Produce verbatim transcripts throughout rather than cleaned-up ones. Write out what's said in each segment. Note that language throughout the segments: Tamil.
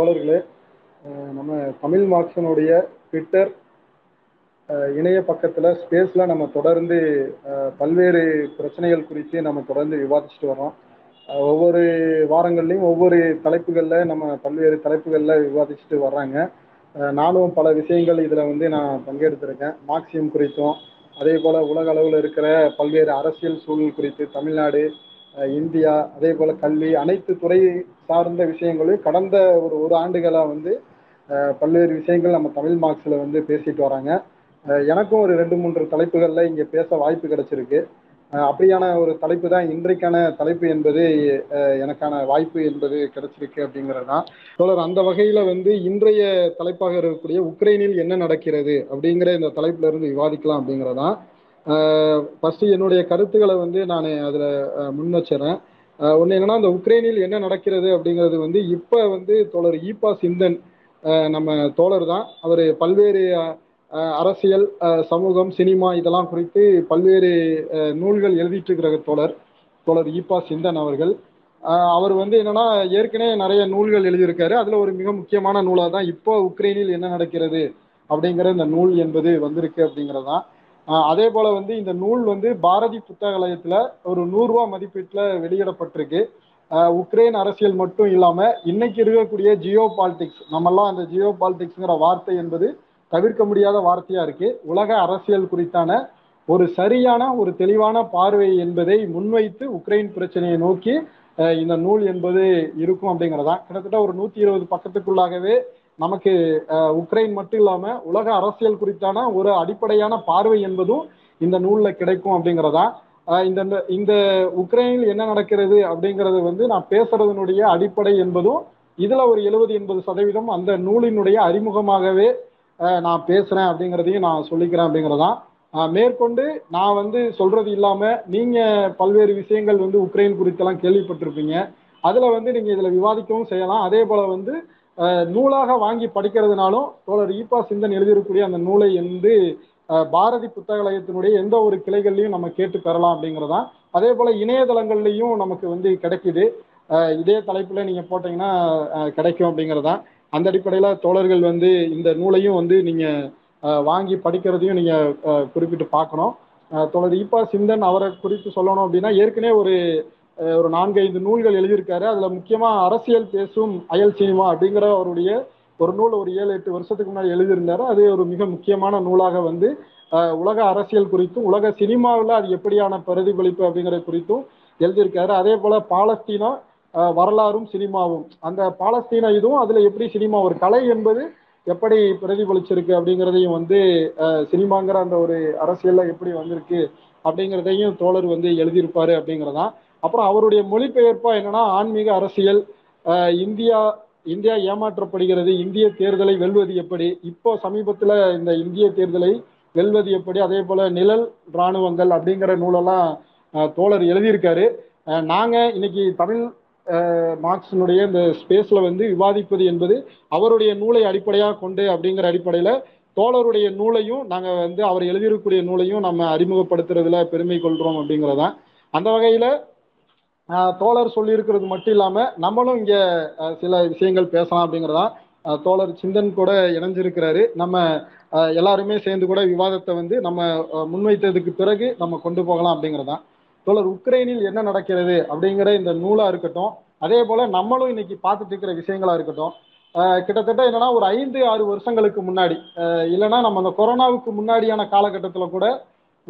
தோழர்களே, நம்ம தமிழ் மார்க்ஸனுடைய ட்விட்டர் இணைய பக்கத்தில் ஸ்பேஸில் நம்ம தொடர்ந்து பல்வேறு பிரச்சனைகள் குறித்து நம்ம தொடர்ந்து விவாதிச்சுட்டு வரோம். ஒவ்வொரு வாரங்கள்லையும் ஒவ்வொரு தலைப்புகளில் நம்ம பல்வேறு தலைப்புகளில் விவாதிச்சுட்டு வர்றாங்க. நானும் பல விஷயங்கள் இதில் வந்து நான் பங்கெடுத்திருக்கேன். மார்க்சியம் குறித்தும் அதே போல் உலக அளவில் இருக்கிற பல்வேறு அரசியல் சூழல் குறித்து தமிழ்நாடு, இந்தியா, அதே போல் கல்வி, அனைத்து துறை சார்ந்த விஷயங்களும் கடந்த ஒரு ஒரு ஆண்டுகளாக வந்து பல்வேறு விஷயங்கள் நம்ம தமிழ் மார்க்ஸில் வந்து பேசிட்டு வராங்க. எனக்கும் ஒரு ரெண்டு மூன்று தலைப்புகளில் இங்கே பேச வாய்ப்பு கிடைச்சிருக்கு. அப்படியான ஒரு தலைப்பு தான் இன்றைக்கான தலைப்பு என்பது எனக்கான வாய்ப்பு என்பது கிடைச்சிருக்கு அப்படிங்கிறது தான் தொடர். அந்த வகையில் வந்து இன்றைய தலைப்பாக இருக்கக்கூடிய உக்ரைனில் என்ன நடக்கிறது அப்படிங்கிற இந்த தலைப்புல இருந்து விவாதிக்கலாம் அப்படிங்கிறதான். ஃபஸ்ட்டு என்னுடைய கருத்துக்களை வந்து நான் அதில் முன் வச்சுறேன். ஒன்று என்னன்னா, இந்த உக்ரைனில் என்ன நடக்கிறது அப்படிங்கிறது வந்து இப்போ வந்து தொடர் ஈபா சிந்தன் நம்ம தோழர் தான். அவர் பல்வேறு அரசியல், சமூகம், சினிமா இதெல்லாம் குறித்து பல்வேறு நூல்கள் எழுதிட்டு இருக்கிற தோழர் தோழர் ஈபா சிந்தன் அவர்கள். அவர் வந்து என்னன்னா ஏற்கனவே நிறைய நூல்கள் எழுதியிருக்காரு. அதில் ஒரு மிக முக்கியமான நூலாக தான் இப்போ உக்ரைனில் என்ன நடக்கிறது அப்படிங்கிற இந்த நூல் என்பது வந்திருக்கு அப்படிங்கிறதான். அதே போல வந்து இந்த நூல் வந்து பாரதி புத்தகலயத்துல ஒரு நூறு ரூபா மதிப்பீட்டில் வெளியிடப்பட்டிருக்கு. உக்ரைன் அரசியல் மட்டும் இல்லாம இன்னைக்கு இருக்கக்கூடிய ஜியோ பாலிடிக்ஸ், நம்மெல்லாம் அந்த ஜியோ பாலிடிக்ஸ்ங்கிற வார்த்தை என்பது தவிர்க்க முடியாத வார்த்தையா இருக்கு. உலக அரசியல் குறித்தான ஒரு சரியான ஒரு தெளிவான பார்வை என்பதை முன்வைத்து உக்ரைன் பிரச்சனையை நோக்கி இந்த நூல் என்பது இருக்கும் அப்படிங்கிறதான். கிட்டத்தட்ட ஒரு நூத்தி இருபது பக்கத்துக்குள்ளாகவே நமக்கு உக்ரைன் மட்டும் இல்லாமல் உலக அரசியல் குறித்தான ஒரு அடிப்படையான பார்வை என்பதும் இந்த நூலில் கிடைக்கும் அப்படிங்கிறதா. இந்த இந்த உக்ரைனில் என்ன நடக்கிறது அப்படிங்கிறது வந்து நான் பேசுறதுனுடைய அடிப்படை என்பதும் இதில் ஒரு எழுபது எண்பது சதவீதம் அந்த நூலினுடைய அறிமுகமாகவே நான் பேசுகிறேன் அப்படிங்கிறதையும் நான் சொல்லிக்கிறேன் அப்படிங்கிறதான். மேற்கொண்டு நான் வந்து சொல்கிறது இல்லாமல் நீங்கள் பல்வேறு விஷயங்கள் வந்து உக்ரைன் குறித்தெல்லாம் கேள்விப்பட்டிருப்பீங்க. அதில் வந்து நீங்கள் இதில் விவாதிக்கவும் செய்யலாம். அதே போல் வந்து நூலாக வாங்கி படிக்கிறதுனாலும் தோழர் ஈபா சிந்தன் எழுதியிருக்கக்கூடிய அந்த நூலை வந்து பாரதி புத்தகலயத்தினுடைய எந்த ஒரு கிளைகள்லையும் நம்ம கேட்டு பெறலாம் அப்படிங்கிறதான். அதே போல் இணையதளங்கள்லையும் நமக்கு வந்து கிடைக்குது. இதே தலைப்பில் நீங்கள் போட்டிங்கன்னா கிடைக்கும் அப்படிங்கிறதான். அந்த அடிப்படையில் தோழர்கள் வந்து இந்த நூலையும் வந்து நீங்கள் வாங்கி படிக்கிறதையும் நீங்கள் குறிப்பிட்டு பார்க்கணும். தோழர் ஈபா சிந்தன் அவரை குறித்து சொல்லணும் அப்படின்னா ஏற்கனவே ஒரு ஒரு நான்கைந்து நூல்கள் எழுதியிருக்காரு. அதில் முக்கியமாக அரசியல் பேசும் அயல் சினிமா அப்படிங்கிற அவருடைய ஒரு நூல் ஒரு ஏழு எட்டு வருஷத்துக்கு முன்னாடி எழுதியிருந்தார். அது ஒரு மிக முக்கியமான நூலாக வந்து உலக அரசியல் குறித்தும் உலக சினிமாவில் அது எப்படியான பிரதிபலிப்பு அப்படிங்கிறது குறித்தும் எழுதியிருக்காரு. அதே போல் பாலஸ்தீனா வரலாறும் சினிமாவும், அந்த பாலஸ்தீனா இதுவும் அதில் எப்படி சினிமா ஒரு கலை என்பது எப்படி பிரதிபலிச்சிருக்கு அப்படிங்கிறதையும் வந்து சினிமாங்கிற அந்த ஒரு அரசியலில் எப்படி வந்திருக்கு அப்படிங்கிறதையும் தோழர் வந்து எழுதியிருப்பார் அப்படிங்கிறதான். அப்புறம் அவருடைய மொழிபெயர்ப்பா என்னன்னா ஆன்மீக அரசியல், இந்தியா இந்தியா ஏமாற்றப்படுகிறது, இந்திய தேர்தலை வெல்வது எப்படி, இப்போ சமீபத்தில் இந்த இந்திய தேர்தலை வெல்வது எப்படி, அதே போல நிழல் இராணுவங்கள் அப்படிங்கிற நூலெல்லாம் தோழர் எழுதியிருக்காரு. நாங்கள் இன்னைக்கு தமிழ் மார்க்ஸினுடைய இந்த ஸ்பேஸ்ல வந்து விவாதிப்பது என்பது அவருடைய நூலை அடிப்படையாக கொண்டு அப்படிங்கிற அடிப்படையில் தோழருடைய நூலையும் நாங்கள் வந்து அவர் எழுதியிருக்கக்கூடிய நூலையும் நம்ம அறிமுகப்படுத்துறதுல பெருமை கொள்கிறோம் அப்படிங்கிறதான். அந்த வகையில் தோழர் சொல்லியிருக்கிறது மட்டும் இல்லாமல் நம்மளும் இங்கே சில விஷயங்கள் பேசலாம் அப்படிங்கிறதான். தோழர் சிந்தன் கூட இணைஞ்சிருக்கிறாரு. நம்ம எல்லாருமே சேர்ந்து கூட விவாதத்தை வந்து நம்ம முன்வைத்ததுக்கு பிறகு நம்ம கொண்டு போகலாம் அப்படிங்கிறதான். தோழர், உக்ரைனில் என்ன நடக்கிறது அப்படிங்கிற இந்த நூலாக இருக்கட்டும், அதே போல் நம்மளும் இன்னைக்கு பார்த்துட்டு இருக்கிற விஷயங்களாக இருக்கட்டும், கிட்டத்தட்ட என்னன்னா ஒரு ஐந்து ஆறு வருஷங்களுக்கு முன்னாடி, இல்லைன்னா நம்ம அந்த கொரோனாவுக்கு முன்னாடியான காலகட்டத்தில் கூட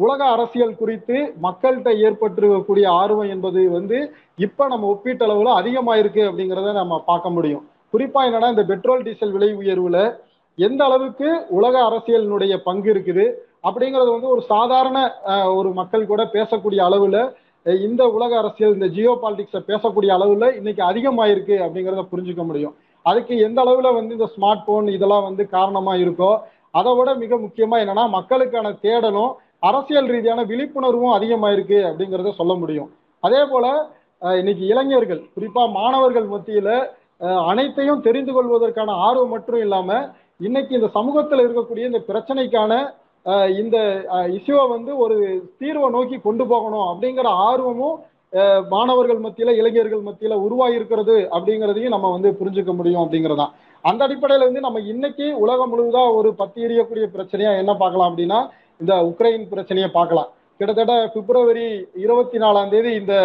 உலக அரசியல் குறித்து மக்கள்கிட்ட ஏற்பட்டிருக்கக்கூடிய ஆர்வம் என்பது வந்து இப்போ நம்ம ஒப்பீட்டளவில் அதிகமாயிருக்கு அப்படிங்கிறத நம்ம பார்க்க முடியும். குறிப்பாக என்னன்னா இந்த பெட்ரோல் டீசல் விலை உயர்வில் எந்த அளவுக்கு உலக அரசியலினுடைய பங்கு இருக்குது அப்படிங்கிறது வந்து ஒரு சாதாரண ஒரு மக்கள் கூட பேசக்கூடிய அளவில் இந்த உலக அரசியல், இந்த ஜியோ பாலிடிக்ஸை பேசக்கூடிய அளவில் இன்னைக்கு அதிகமாயிருக்கு அப்படிங்கிறத புரிஞ்சுக்க முடியும். அதுக்கு எந்த அளவில் வந்து இந்த ஸ்மார்ட் போன் இதெல்லாம் வந்து காரணமாக இருக்கோ, அதை விட மிக முக்கியமாக என்னன்னா மக்களுக்கான தேடலும் அரசியல் ரீதியான விழிப்புணர்வும் அதிகமாயிருக்கு அப்படிங்கிறத சொல்ல முடியும். அதே போல இன்னைக்கு இளைஞர்கள், குறிப்பாக மாணவர்கள் மத்தியில் அனைத்தையும் தெரிந்து கொள்வதற்கான ஆர்வம் மட்டும் இல்லாமல் இன்னைக்கு இந்த சமூகத்தில் இருக்கக்கூடிய இந்த பிரச்சனைக்கான இந்த இஷ்யூவை வந்து ஒரு தீர்வை நோக்கி கொண்டு போகணும் அப்படிங்கிற ஆர்வமும் மாணவர்கள் மத்தியில இளைஞர்கள் மத்தியில உருவாகிருக்கிறது அப்படிங்கிறதையும் நம்ம வந்து புரிஞ்சுக்க முடியும் அப்படிங்கிறதான். அந்த அடிப்படையில வந்து நம்ம இன்னைக்கு உலகம் முழுவதா ஒரு பத்தி எரியக்கூடிய பிரச்சனையா என்ன பார்க்கலாம் அப்படின்னா இந்த உக்ரைன் பிரச்சனையை பார்க்கலாம். கிட்டத்தட்ட பிப்ரவரி இருபத்தி நாலாம் தேதி இந்த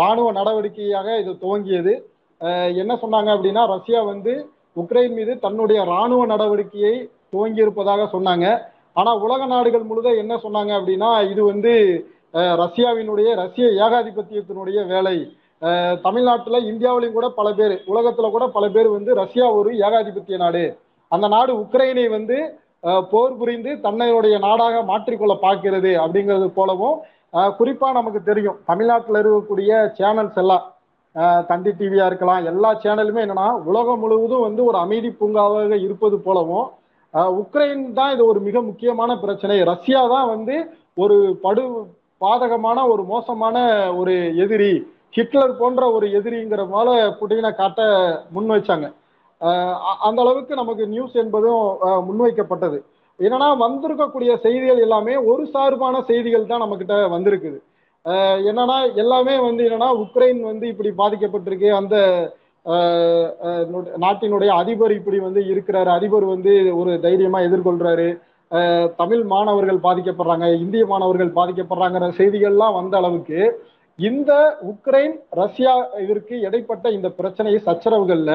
இராணுவ நடவடிக்கையாக இது துவங்கியது. என்ன சொன்னாங்க அப்படின்னா ரஷ்யா வந்து உக்ரைன் மீது தன்னுடைய இராணுவ நடவடிக்கையை துவங்கி இருப்பதாக சொன்னாங்க. ஆனால் உலக நாடுகள் முழுதும் என்ன சொன்னாங்க அப்படின்னா இது வந்து ரஷ்யாவினுடைய ரஷ்ய ஏகாதிபத்தியத்தினுடைய வேலை. தமிழ்நாட்டில் இந்தியாவிலையும் கூட பல பேர் உலகத்தில் கூட பல பேர் வந்து ரஷ்யா ஒரு ஏகாதிபத்திய நாடு, அந்த நாடு உக்ரைனை வந்து போர் புரிந்து தன்னுடைய நாடாக மாற்றிக்கொள்ள பார்க்கிறது அப்படிங்கிறது போலவும், குறிப்பாக நமக்கு தெரியும் தமிழ்நாட்டில் இருக்கக்கூடிய சேனல்ஸ் எல்லாம் தந்தி டிவியாக இருக்கலாம் எல்லா சேனலுமே என்னென்னா உலகம் முழுவதும் வந்து ஒரு அமைதி பூங்காவாக இருப்பது போலவும் உக்ரைன் தான் இது ஒரு மிக முக்கியமான பிரச்சனை, ரஷ்யா தான் வந்து ஒரு படு பாதகமான ஒரு மோசமான ஒரு எதிரி, ஹிட்லர் போன்ற ஒரு எதிரிங்கிற மேலே புட்டினை காட்ட முன் வச்சாங்க. அந்த அளவுக்கு நமக்கு நியூஸ் என்பதும் முன்வைக்கப்பட்டது. என்னன்னா வந்திருக்கக்கூடிய செய்திகள் எல்லாமே ஒரு சார்பான செய்திகள் தான் நம்மக்கிட்ட வந்திருக்குது. என்னன்னா எல்லாமே வந்து என்னன்னா உக்ரைன் வந்து இப்படி பாதிக்கப்பட்டிருக்கு, அந்த நாட்டினுடைய அதிபர் இப்படி வந்து இருக்கிறாரு, அதிபர் வந்து ஒரு தைரியமா எதிர்கொள்றாரு, தமிழ் மாணவர்கள் பாதிக்கப்படுறாங்க, இந்திய மாணவர்கள் பாதிக்கப்படுறாங்கிற செய்திகள்லாம் வந்த அளவுக்கு இந்த உக்ரைன் ரஷ்யா இதற்கு இடைப்பட்ட இந்த பிரச்சனை சச்சரவுகள்ல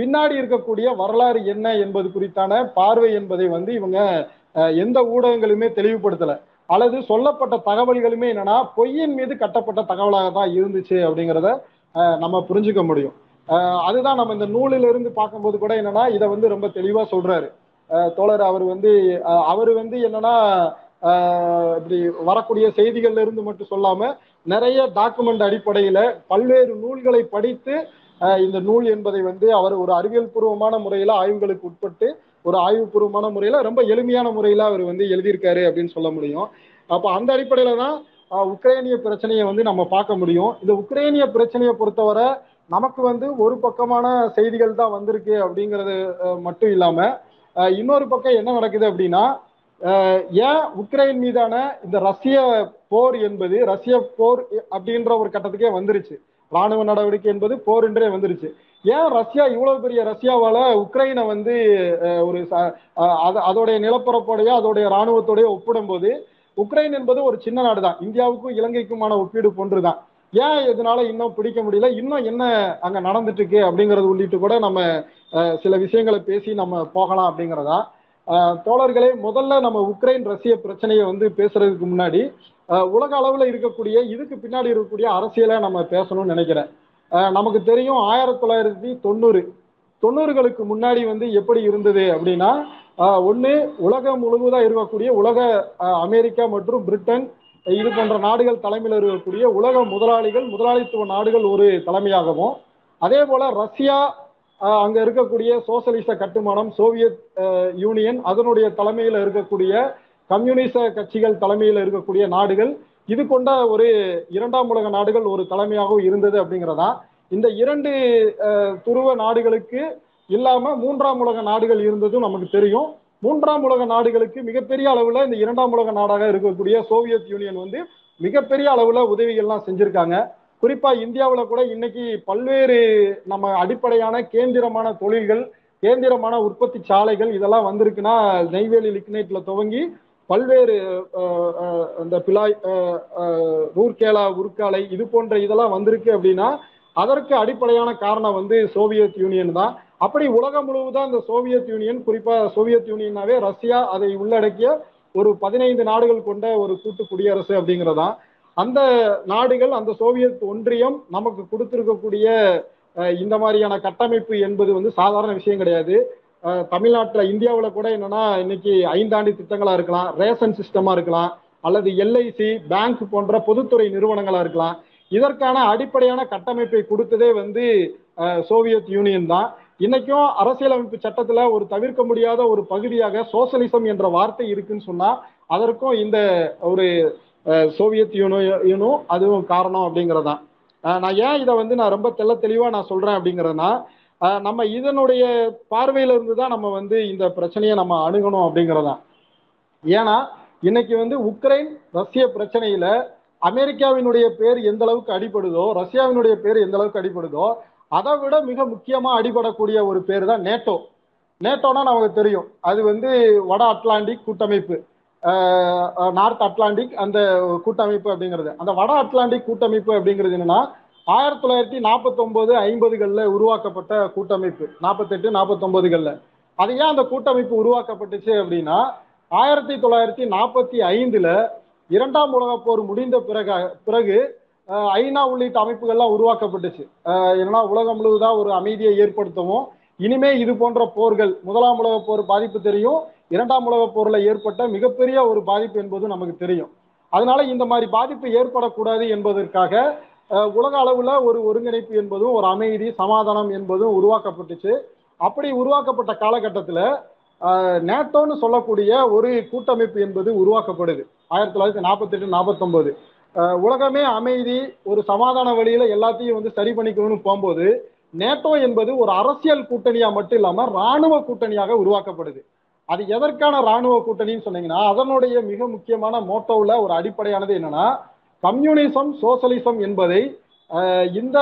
பின்னாடி இருக்கக்கூடிய வரலாறு என்ன என்பது குறித்தான பார்வை என்பதை வந்து இவங்க எந்த ஊடகங்களுமே தெளிவுபடுத்தலை, அல்லது சொல்லப்பட்ட தகவல்களுமே என்னன்னா பொய்யின் மீது கட்டப்பட்ட தகவலாக தான் இருந்துச்சு அப்படிங்கிறத நம்ம புரிஞ்சுக்க முடியும். அதுதான் நம்ம இந்த நூலிலிருந்து பார்க்கும்போது கூட என்னன்னா இதை வந்து ரொம்ப தெளிவாக சொல்றாரு தோழர். அவர் வந்து அவர் வந்து என்னன்னா இப்படி வரக்கூடிய செய்திகள்ல இருந்து மட்டும் சொல்லாம நிறைய டாக்குமெண்ட் அடிப்படையில பல்வேறு நூல்களை படித்து இந்த நூல் என்பதை வந்து அவர் ஒரு அறிவியல் பூர்வமான முறையில ஆய்வுகளுக்கு உட்பட்டு ஒரு ஆய்வுபூர்வமான முறையில ரொம்ப எளிமையான முறையில அவர் வந்து எழுதியிருக்காரு அப்படின்னு சொல்ல முடியும். அப்போ அந்த அடிப்படையில தான் உக்ரைனிய பிரச்சனையை வந்து நம்ம பார்க்க முடியும். இந்த உக்ரைனிய பிரச்சனையை பொறுத்தவரை நமக்கு வந்து ஒரு பக்கமான செய்திகள் தான் வந்திருக்கு அப்படிங்கிறது மட்டும் இல்லாம இன்னொரு பக்கம் என்ன நடக்குது அப்படின்னா ஏன் உக்ரைன் மீதான இந்த ரஷ்ய போர் என்பது ரஷ்ய போர் அப்படின்ற ஒரு கட்டத்துக்கே வந்துருச்சு, இராணுவ நடவடிக்கை என்பது போர் என்றே வந்துருச்சு. ஏன் ரஷ்யா இவ்வளவு பெரிய ரஷ்யாவால உக்ரைனை வந்து ஒரு அதோடைய நிலப்பரப்போடைய அதோடைய இராணுவத்தோடைய ஒப்பிடும் போது உக்ரைன் என்பது ஒரு சின்ன நாடு தான், இந்தியாவுக்கும் இலங்கைக்குமான ஒப்பீடு போன்று தான். ஏன் இதனால இன்னும் பிடிக்க முடியல, இன்னும் என்ன அங்கே நடந்துட்டு இருக்கு அப்படிங்கிறது உள்ளிட்டு கூட நம்ம சில விஷயங்களை பேசி நம்ம போகலாம் அப்படிங்கிறதா. தோழர்களே, முதல்ல நம்ம உக்ரைன் ரஷ்ய பிரச்சனையை வந்து பேசுறதுக்கு முன்னாடி உலக அளவில் இருக்கக்கூடிய இதுக்கு பின்னாடி இருக்கக்கூடிய அரசியலை நம்ம பேசணும்னு நினைக்கிறேன். நமக்கு தெரியும் ஆயிரத்தி தொள்ளாயிரத்தி தொண்ணூறு தொண்ணூறுகளுக்கு முன்னாடி வந்து எப்படி இருந்தது அப்படின்னா ஒன்று உலகம் முழுவதாக இருக்கக்கூடிய உலக அமெரிக்கா மற்றும் பிரிட்டன் இது போன்ற நாடுகள் தலைமையில் இருக்கக்கூடிய உலக முதலாளிகள் முதலாளித்துவ நாடுகள் ஒரு தலைமையாகவும், அதே போல் ரஷ்யா அங்கே இருக்கக்கூடிய சோசலிச கட்டுமானம் சோவியத் யூனியன் அதனுடைய தலைமையில் இருக்கக்கூடிய கம்யூனிச கட்சிகள் தலைமையில் இருக்கக்கூடிய நாடுகள் இது கொண்ட ஒரு இரண்டாம் உலக நாடுகள் ஒரு தலைமையாகவும் இருந்தது அப்படிங்கிறதா. இந்த இரண்டு துருவ நாடுகளுக்கு இல்லாமல் மூன்றாம் உலக நாடுகள் இருந்ததும் நமக்கு தெரியும். மூன்றாம் உலக நாடுகளுக்கு மிகப்பெரிய அளவில் இந்த இரண்டாம் உலக நாடாக இருக்கக்கூடிய சோவியத் யூனியன் வந்து மிகப்பெரிய அளவில் உதவிகள்லாம் செஞ்சுருக்காங்க. குறிப்பாக இந்தியாவில் கூட இன்னைக்கு பல்வேறு நம்ம அடிப்படையான கேந்திரமான தொழில்கள் கேந்திரமான உற்பத்தி சாலைகள் இதெல்லாம் வந்திருக்குன்னா நெய்வேலி லிக்னைட்டில் துவங்கி பல்வேறு இந்த பிலாய் ரூர்கேலா உருக்காலை இது போன்ற இதெல்லாம் வந்திருக்கு அப்படின்னா அதற்கு அடிப்படையான காரணம் வந்து சோவியத் யூனியன் தான். அப்படி உலகம் முழுவதும் இந்த சோவியத் யூனியன் குறிப்பாக சோவியத் யூனியனாவே ரஷ்யா அதை உள்ளடக்கிய ஒரு பதினைந்து நாடுகள் கொண்ட ஒரு கூட்டு குடியரசு அப்படிங்கிறதான். அந்த நாடுகள் அந்த சோவியத் ஒன்றியம் நமக்கு கொடுத்துருக்கக்கூடிய இந்த மாதிரியான கட்டமைப்பு என்பது வந்து சாதாரண விஷயம் கிடையாது. தமிழ்நாட்டில் இந்தியாவில் கூட என்னன்னா இன்னைக்கு ஐந்தாண்டு திட்டங்களா இருக்கலாம், ரேஷன் சிஸ்டமா இருக்கலாம், அல்லது எல்ஐசி பேங்க் போன்ற பொதுத்துறை நிறுவனங்களா இருக்கலாம், இதற்கான அடிப்படையான கட்டமைப்பை கொடுத்ததே வந்து சோவியத் யூனியன் தான். இன்னைக்கும் அரசியலமைப்பு சட்டத்தில் ஒரு தவிர்க்க முடியாத ஒரு பகுதியாக சோசலிசம் என்ற வார்த்தை இருக்குன்னு சொன்னா அதற்கும் இந்த ஒரு சோவியத் யூனியனும் அதுவும் காரணம் அப்படிங்கிறதான். நான் ஏன் இதை வந்து நான் ரொம்ப தெள்ள தெளிவாக நான் சொல்றேன் அப்படிங்கிறதுனா நம்ம இதனுடைய பார்வையிலிருந்து தான் நம்ம வந்து இந்த பிரச்சனையை நம்ம அணுகணும் அப்படிங்கிறதான். ஏன்னா இன்னைக்கு வந்து உக்ரைன் ரஷ்ய பிரச்சனையில அமெரிக்காவினுடைய பேர் எந்த அளவுக்கு அடிபடுதோ, ரஷ்யாவினுடைய பேர் எந்த அளவுக்கு அடிபடுதோ, அதை விட மிக முக்கியமா அடிபடக்கூடிய ஒரு பேர் தான் நேட்டோ. நேட்டோனா நமக்கு தெரியும், அது வந்து வட அட்லாண்டிக் கூட்டமைப்பு, நார்த் அட்லாண்டிக் அந்த கூட்டமைப்பு அப்படிங்கிறது. அந்த வட அட்லாண்டிக் கூட்டமைப்பு அப்படிங்கிறது என்னன்னா ஆயிரத்தி தொள்ளாயிரத்தி நாற்பத்தி ஒன்பது ஐம்பதுகள்ல உருவாக்கப்பட்ட கூட்டமைப்பு, நாற்பத்தெட்டு நாற்பத்தொன்பதுகள்ல. அது ஏன் அந்த கூட்டமைப்பு உருவாக்கப்பட்டுச்சு அப்படின்னா, ஆயிரத்தி தொள்ளாயிரத்தி நாற்பத்தி ஐந்துல இரண்டாம் உலக போர் முடிந்த பிறகு பிறகு ஐநா உள்ளிட்ட அமைப்புகள்லாம் உருவாக்கப்பட்டுச்சு. ஏன்னா உலகம் முழுவதா ஒரு அமைதியை ஏற்படுத்தவும், இனிமே இது போன்ற போர்கள், முதலாம் உலக போர் பாதிப்பு தெரியும், இரண்டாம் உலக போர்ல ஏற்பட்ட மிகப்பெரிய ஒரு பாதிப்பு என்பது நமக்கு தெரியும். அதனால இந்த மாதிரி பாதிப்பு ஏற்படக்கூடாது என்பதற்காக உலக அளவுல ஒரு ஒருங்கிணைப்பு என்பதும் ஒரு அமைதி சமாதானம் என்பதும் உருவாக்கப்பட்டுச்சு. அப்படி உருவாக்கப்பட்ட காலகட்டத்தில் நேட்டோன்னு சொல்லக்கூடிய ஒரு கூட்டமைப்பு என்பது உருவாக்கப்படுது ஆயிரத்தி தொள்ளாயிரத்தி நாற்பத்தி எட்டு நாற்பத்தொன்பது. உலகமே அமைதி ஒரு சமாதான வழியில எல்லாத்தையும் வந்து சரி பண்ணிக்கணும்னு போகும்போது நேட்டோ என்பது ஒரு அரசியல் கூட்டணியா மட்டும் இல்லாம இராணுவ கூட்டணியாக உருவாக்கப்படுது. அது எதற்கான இராணுவ கூட்டணின்னு சொன்னீங்கன்னா, அதனுடைய மிக முக்கியமான மோட்டோவில் ஒரு அடிப்படையானது என்னன்னா, கம்யூனிசம் சோசலிசம் என்பதை இந்த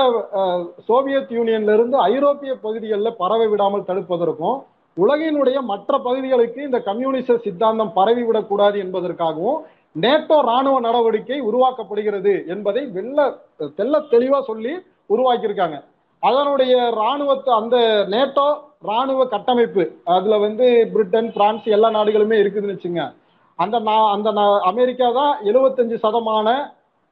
சோவியத் யூனியன்ல இருந்து ஐரோப்பிய பகுதிகளில் பரவ விடாமல் தடுப்பதற்கும், உலகினுடைய மற்ற பகுதிகளுக்கு இந்த கம்யூனிச சித்தாந்தம் பரவிவிடக்கூடாது என்பதற்காகவும் நேட்டோ இராணுவ நடவடிக்கை உருவாக்கப்படுகிறது என்பதை வெள்ள தெல்ல தெளிவா சொல்லி உருவாக்கியிருக்காங்க. அதனுடைய இராணுவத்தை, அந்த நேட்டோ இராணுவ கட்டமைப்பு, அதுல வந்து பிரிட்டன், பிரான்ஸ் எல்லா நாடுகளுமே இருக்குதுன்னு வச்சுங்க. அந்த அந்த அமெரிக்கா தான் எழுபத்தஞ்சு சதமான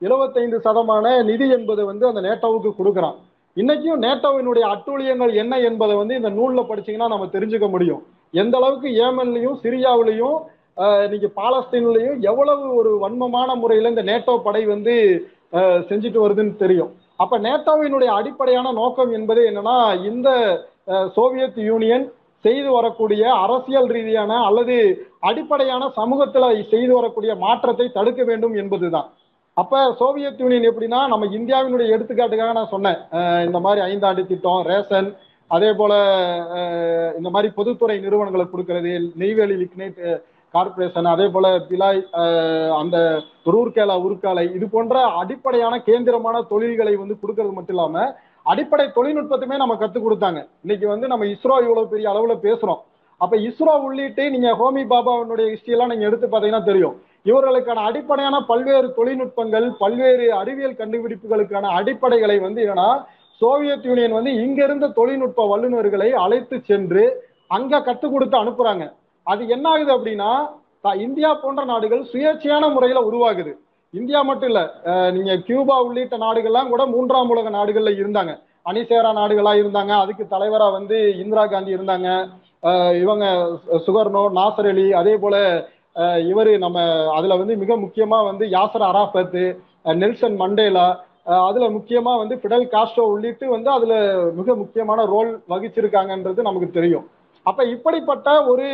எழுபத்தைந்து சதமான நிதி என்பதை வந்து அந்த நேட்டோவுக்கு கொடுக்குறான். இன்னைக்கும் நேட்டோவினுடைய அட்டூழியங்கள் என்ன என்பதை வந்து இந்த நூல்ல படிச்சீங்கன்னா நம்ம தெரிஞ்சுக்க முடியும். எந்த அளவுக்கு யேமன்லையும் சிரியாவிலையும் இன்னைக்கு பாலஸ்தீன்லையும் எவ்வளவு ஒரு வன்மமான முறையில இந்த நேட்டோ படை வந்து செஞ்சுட்டு வருதுன்னு தெரியும். அப்ப நேட்டோவினுடைய அடிப்படையான நோக்கம் என்பது என்னன்னா, இந்த சோவியத் யூனியன் செய்து வரக்கூடிய அரசியல் ரீதியான அல்லது அடிப்படையான சமூகத்துல செய்து வரக்கூடிய மாற்றத்தை தடுக்க வேண்டும் என்பதுதான். அப்ப சோவியத் யூனியன் எப்படின்னா, நம்ம இந்தியாவினுடைய எடுத்துக்காட்டுக்காக நான் சொன்னேன், இந்த மாதிரி ஐந்தாண்டு திட்டம், ரேஷன், அதே போல இந்த மாதிரி பொதுத்துறை நிறுவனங்களை கொடுக்கறது, நெய்வேலி லிக்னைட் கார்பரேஷன், அதே போல பிலாய், அந்த ரூர்கேலா உருக்காலை, இது போன்ற அடிப்படையான கேந்திரமான தொழில்களை வந்து கொடுக்கறது மட்டும் இல்லாம அடிப்படை தொழில்நுட்பத்துமே நம்ம கற்றுக் கொடுத்தாங்க. இன்னைக்கு வந்து நம்ம இஸ்ரோ இவ்வளவு பெரிய அளவுல பேசுறோம். அப்ப இஸ்ரோ உள்ளிட்டு நீங்க ஹோமி பாபாவுடைய ஹிஸ்டரியெல்லாம் நீங்க எடுத்து பார்த்தீங்கன்னா தெரியும், இவர்களுக்கான அடிப்படையான பல்வேறு தொழில்நுட்பங்கள், பல்வேறு அறிவியல் கண்டுபிடிப்புகளுக்கான அடிப்படைகளை வந்து என்னன்னா, சோவியத் யூனியன் வந்து இங்கிருந்த தொழில்நுட்ப வல்லுநர்களை அழைத்து சென்று அங்க கற்றுக் கொடுத்து அனுப்புறாங்க. அது என்ன ஆகுது அப்படின்னா, இந்தியா போன்ற நாடுகள் சுயேட்சையான முறையில உருவாகுது. இந்தியா மட்டும் இல்ல, நீங்க கியூபா உள்ளிட்ட நாடுகள்லாம் கூட மூன்றாம் உலக நாடுகள்ல இருந்தாங்க, அணிசேரா நாடுகளா இருந்தாங்க. அதுக்கு தலைவரா வந்து இந்திரா காந்தி இருந்தாங்க, இவங்க சுகர்னோ, நாசர், அதே போல இவர் நம்ம அதில் வந்து மிக முக்கியமாக வந்து யாசர் அராஃபத்து, நெல்சன் மண்டேலா, அதில் முக்கியமாக வந்து ஃபிடல் காஸ்ட்ரோ உள்ளிட்டு வந்து அதில் மிக முக்கியமான ரோல் வகிச்சிருக்காங்கன்றது நமக்கு தெரியும். அப்போ இப்படிப்பட்ட ஒரு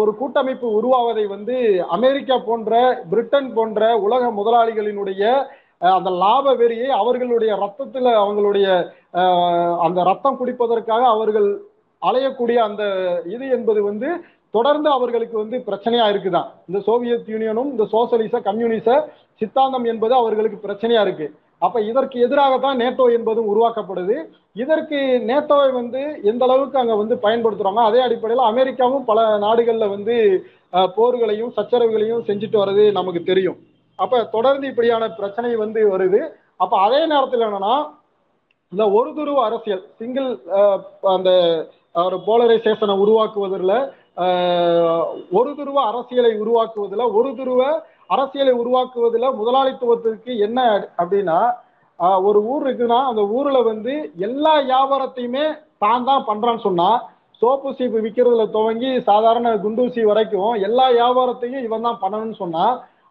ஒரு கூட்டமைப்பு உருவாவதை வந்து அமெரிக்கா போன்ற, பிரிட்டன் போன்ற உலக முதலாளிகளினுடைய அந்த லாப வெறியை, அவர்களுடைய ரத்தத்தில் அவங்களுடைய அந்த ரத்தம் குடிப்பதற்காக அவர்கள் அலையக்கூடிய அந்த இது என்பது வந்து தொடர்ந்து அவர்களுக்கு வந்து பிரச்சனையா இருக்குதான். இந்த சோவியத் யூனியனும் இந்த சோசலிச கம்யூனிச சித்தாந்தம் என்பது அவர்களுக்கு பிரச்சனையா இருக்கு. அப்ப இதற்கு எதிராகத்தான் நேட்டோ என்பதும் உருவாக்கப்படுது. இதற்கு நேட்டோவை வந்து எந்த அளவுக்கு அங்க வந்து பயன்படுத்துறாங்க, அதே அடிப்படையில் அமெரிக்காவும் பல நாடுகள்ல வந்து போர்களையும் சச்சரவுகளையும் செஞ்சுட்டு வர்றது நமக்கு தெரியும். அப்ப தொடர்ந்து இப்படியான பிரச்சனை வந்து வருது. அப்ப அதே நேரத்தில் என்னன்னா, இந்த ஒரு துருவ அரசியல், சிங்கிள் அந்த ஒரு போலரைசேஷனை உருவாக்குவதில், ஒரு துருவ அரசியலை உருவாக்குவதில் ஒரு துருவ அரசியலை உருவாக்குவதில் முதலாளித்துவத்திற்கு என்ன அப்படின்னா, ஒரு ஊர் இருக்குன்னா அந்த ஊர்ல வந்து எல்லா வியாபாரத்தையுமே தான் தான் பண்றான்னு சொன்னா, சோப்பு சீப்பு விற்கிறதுல துவங்கி சாதாரண குண்டூசி வரைக்கும் எல்லா வியாபாரத்தையும் இவன் தான் பண்ணணும்னு சொன்னா,